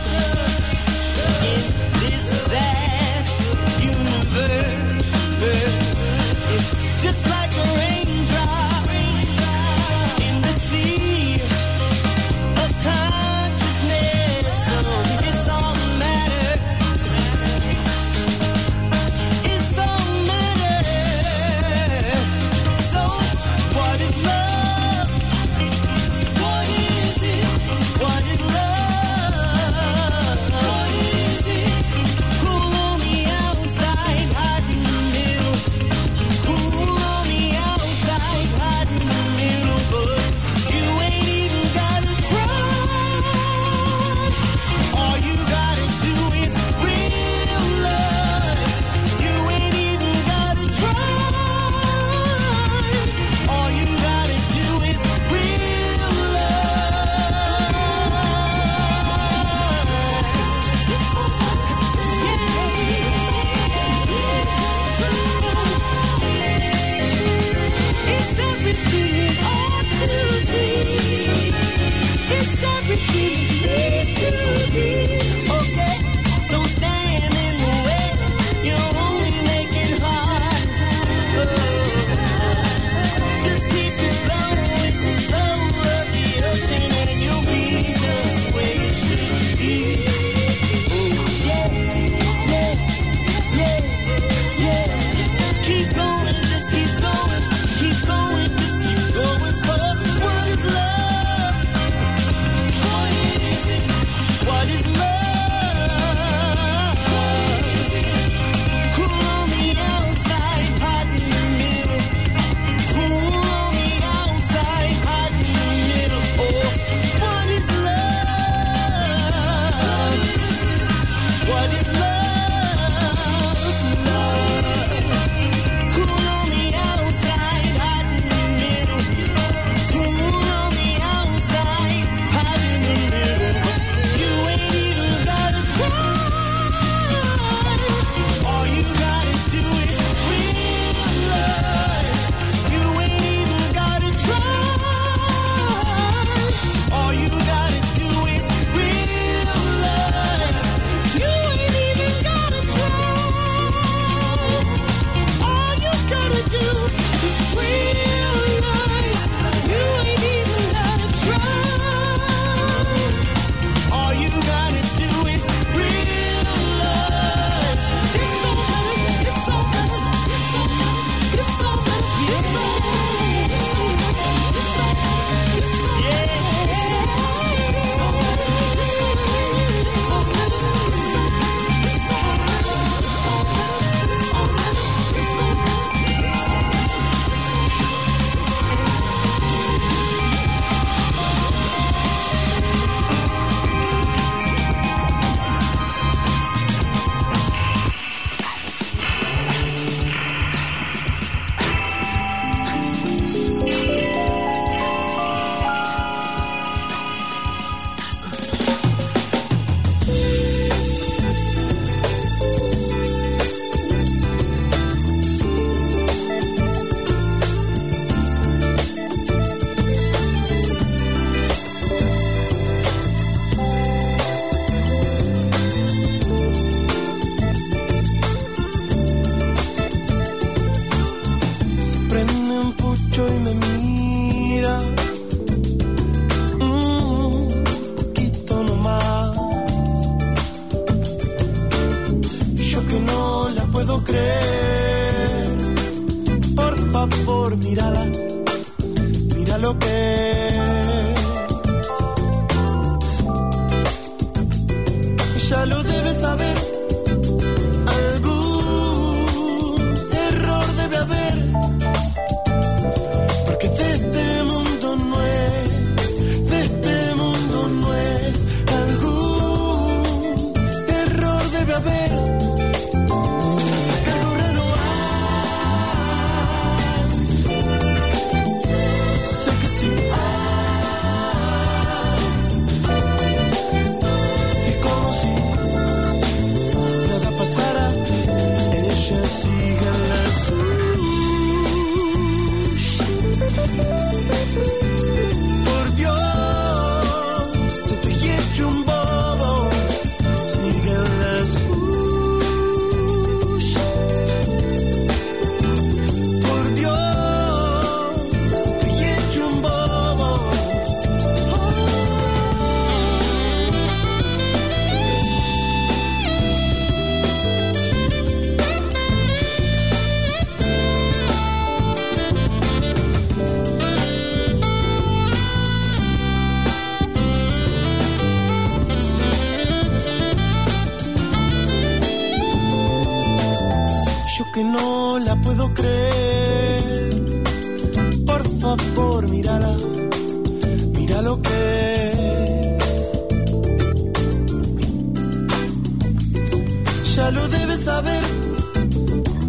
again, we're Spectre dust. mírala, mira lo que es. Ya lo debe saber, algún error debe haber, porque de este mundo no es, de este mundo no es, algún error debe haber. Que no la puedo creer, por favor mírala, mira lo que es. Ya lo debes saber,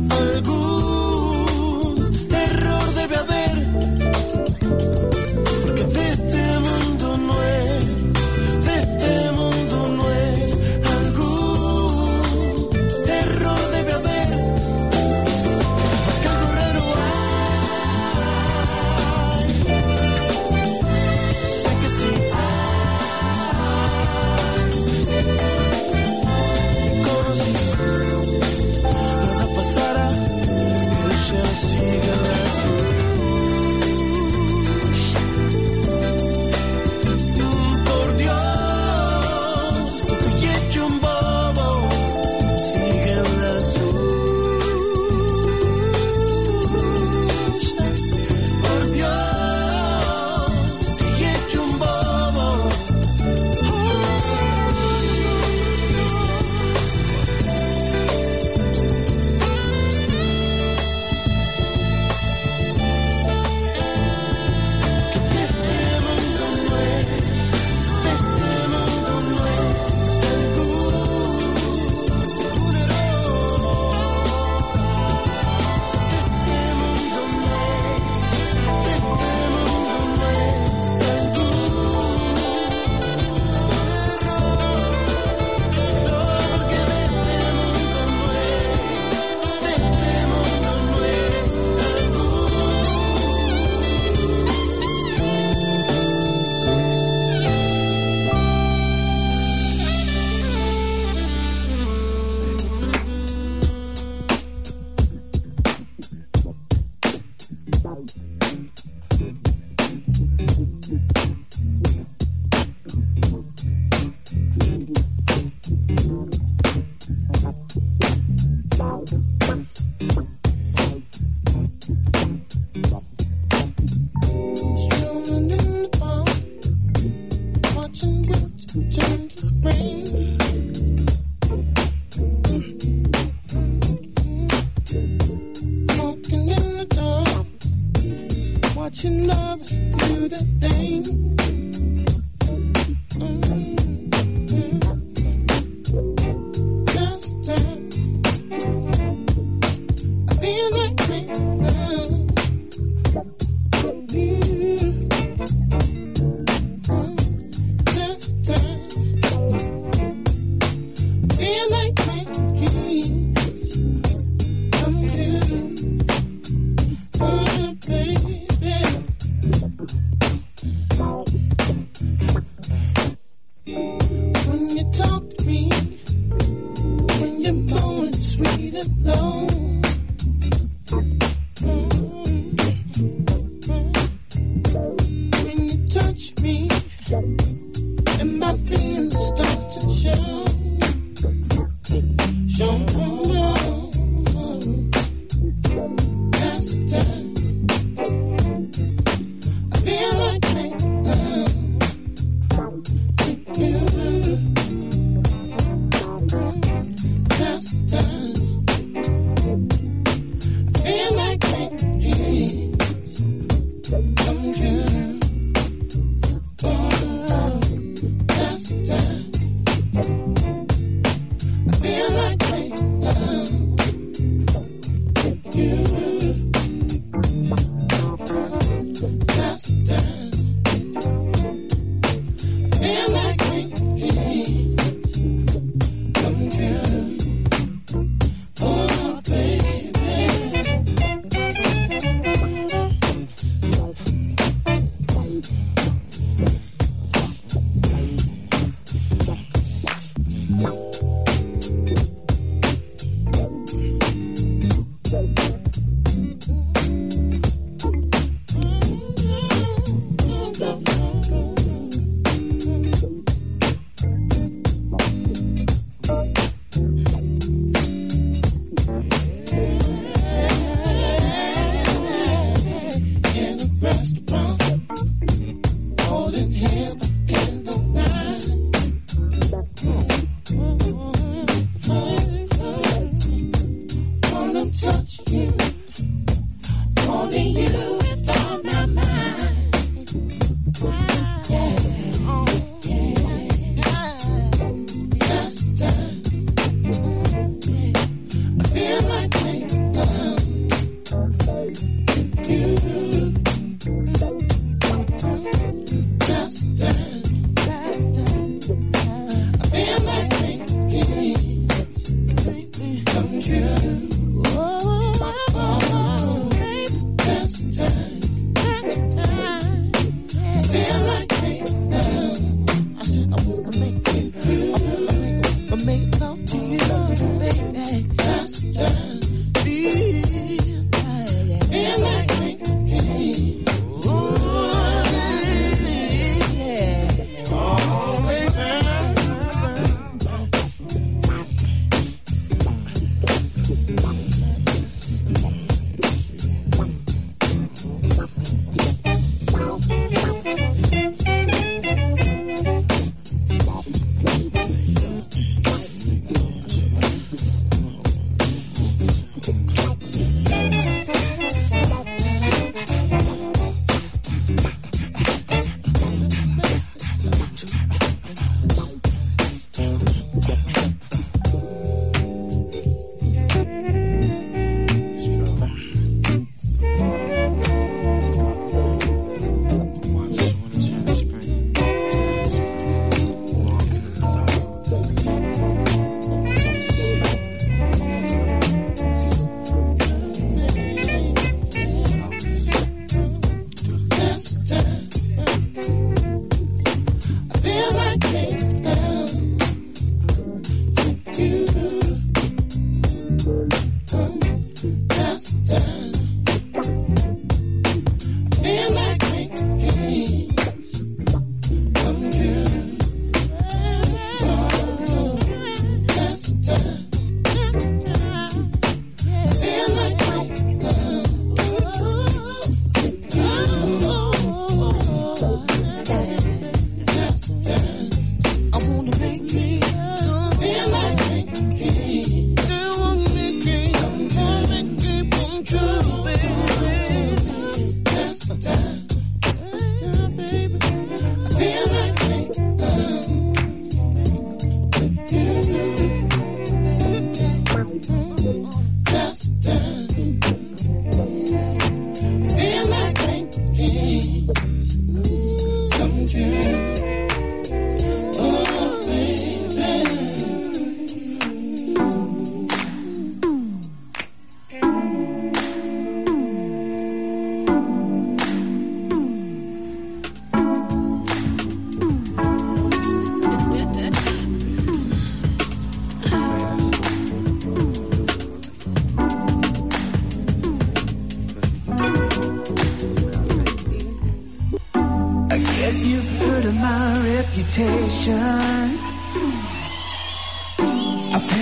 algún error debe haber, porque de este mundo no es, de este mundo no es, algún error debe haber. Nada pasará, ella sigue la suya.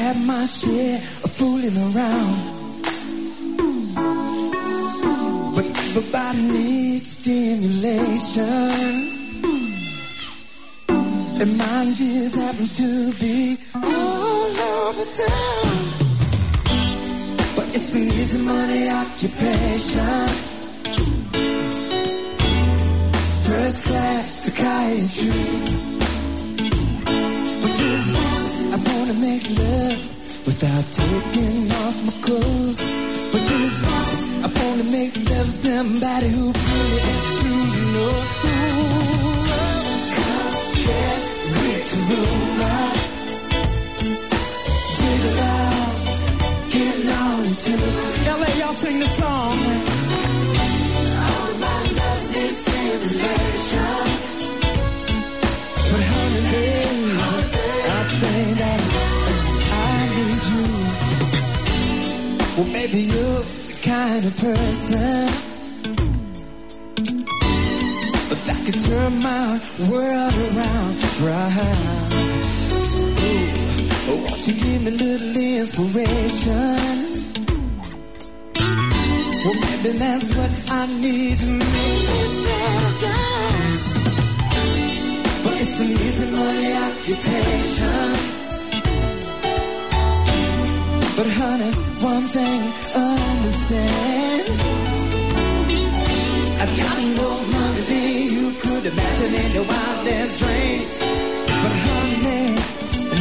had my share of fooling around, but everybody needs stimulation, and mine just happens to be all over town. But it's an easy money occupation, first class psychiatry. But just I wanna make love without taking off my clothes. But just I wanna make love somebody who truly knows. I can't wait to roll my jiggle out, get on to LA. Y'all sing the song. Well, maybe you're the kind of person but that could turn my world around, right? Ooh, won't you give me a little inspiration? Well, maybe that's what I need to make me settle down. But it's an easy money occupation. But honey, one thing understand, I've got more money than you could imagine in your wildest dreams. But honey,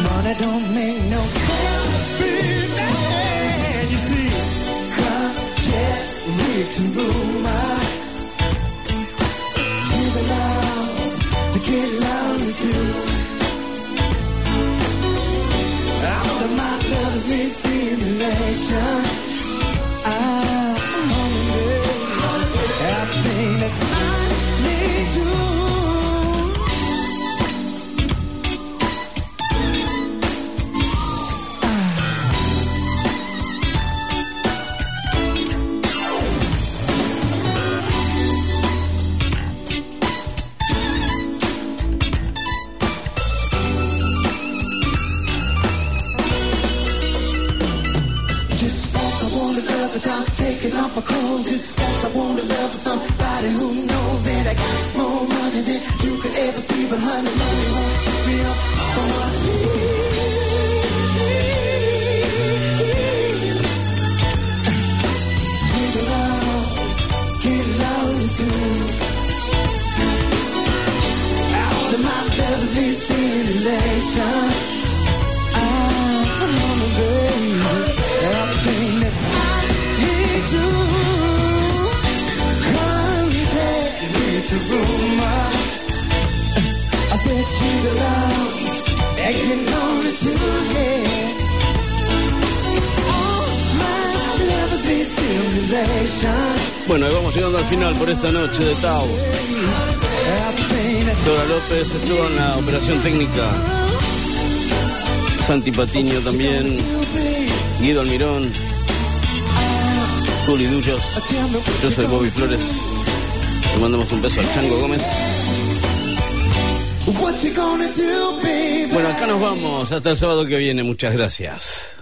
money don't make no happy man. You see, come get me to move my jiggle out, to get lonely too. My love's need stimulation. I'm hungry. I think that I need you. My cold just fast. I want to love somebody who knows that I got more money than you could ever see. But honey, money won't pick me up from my knees. Jiggle out, get lonely too. All of my lovers need stimulation. I'm hungry. Everything that I need you. Come take me to room. I said Jesus love, begging on it too, yeah. All my lovers need stimulation. Bueno, y vamos llegando al final por esta noche de Tao. Dora López estuvo en la operación técnica, Santi Patiño también, Ido Almirón, Juli Duyos, yo soy Bobby Flores. Le mandamos un beso al Chango Gómez. Bueno, acá nos vamos. Hasta el sábado que viene. Muchas gracias.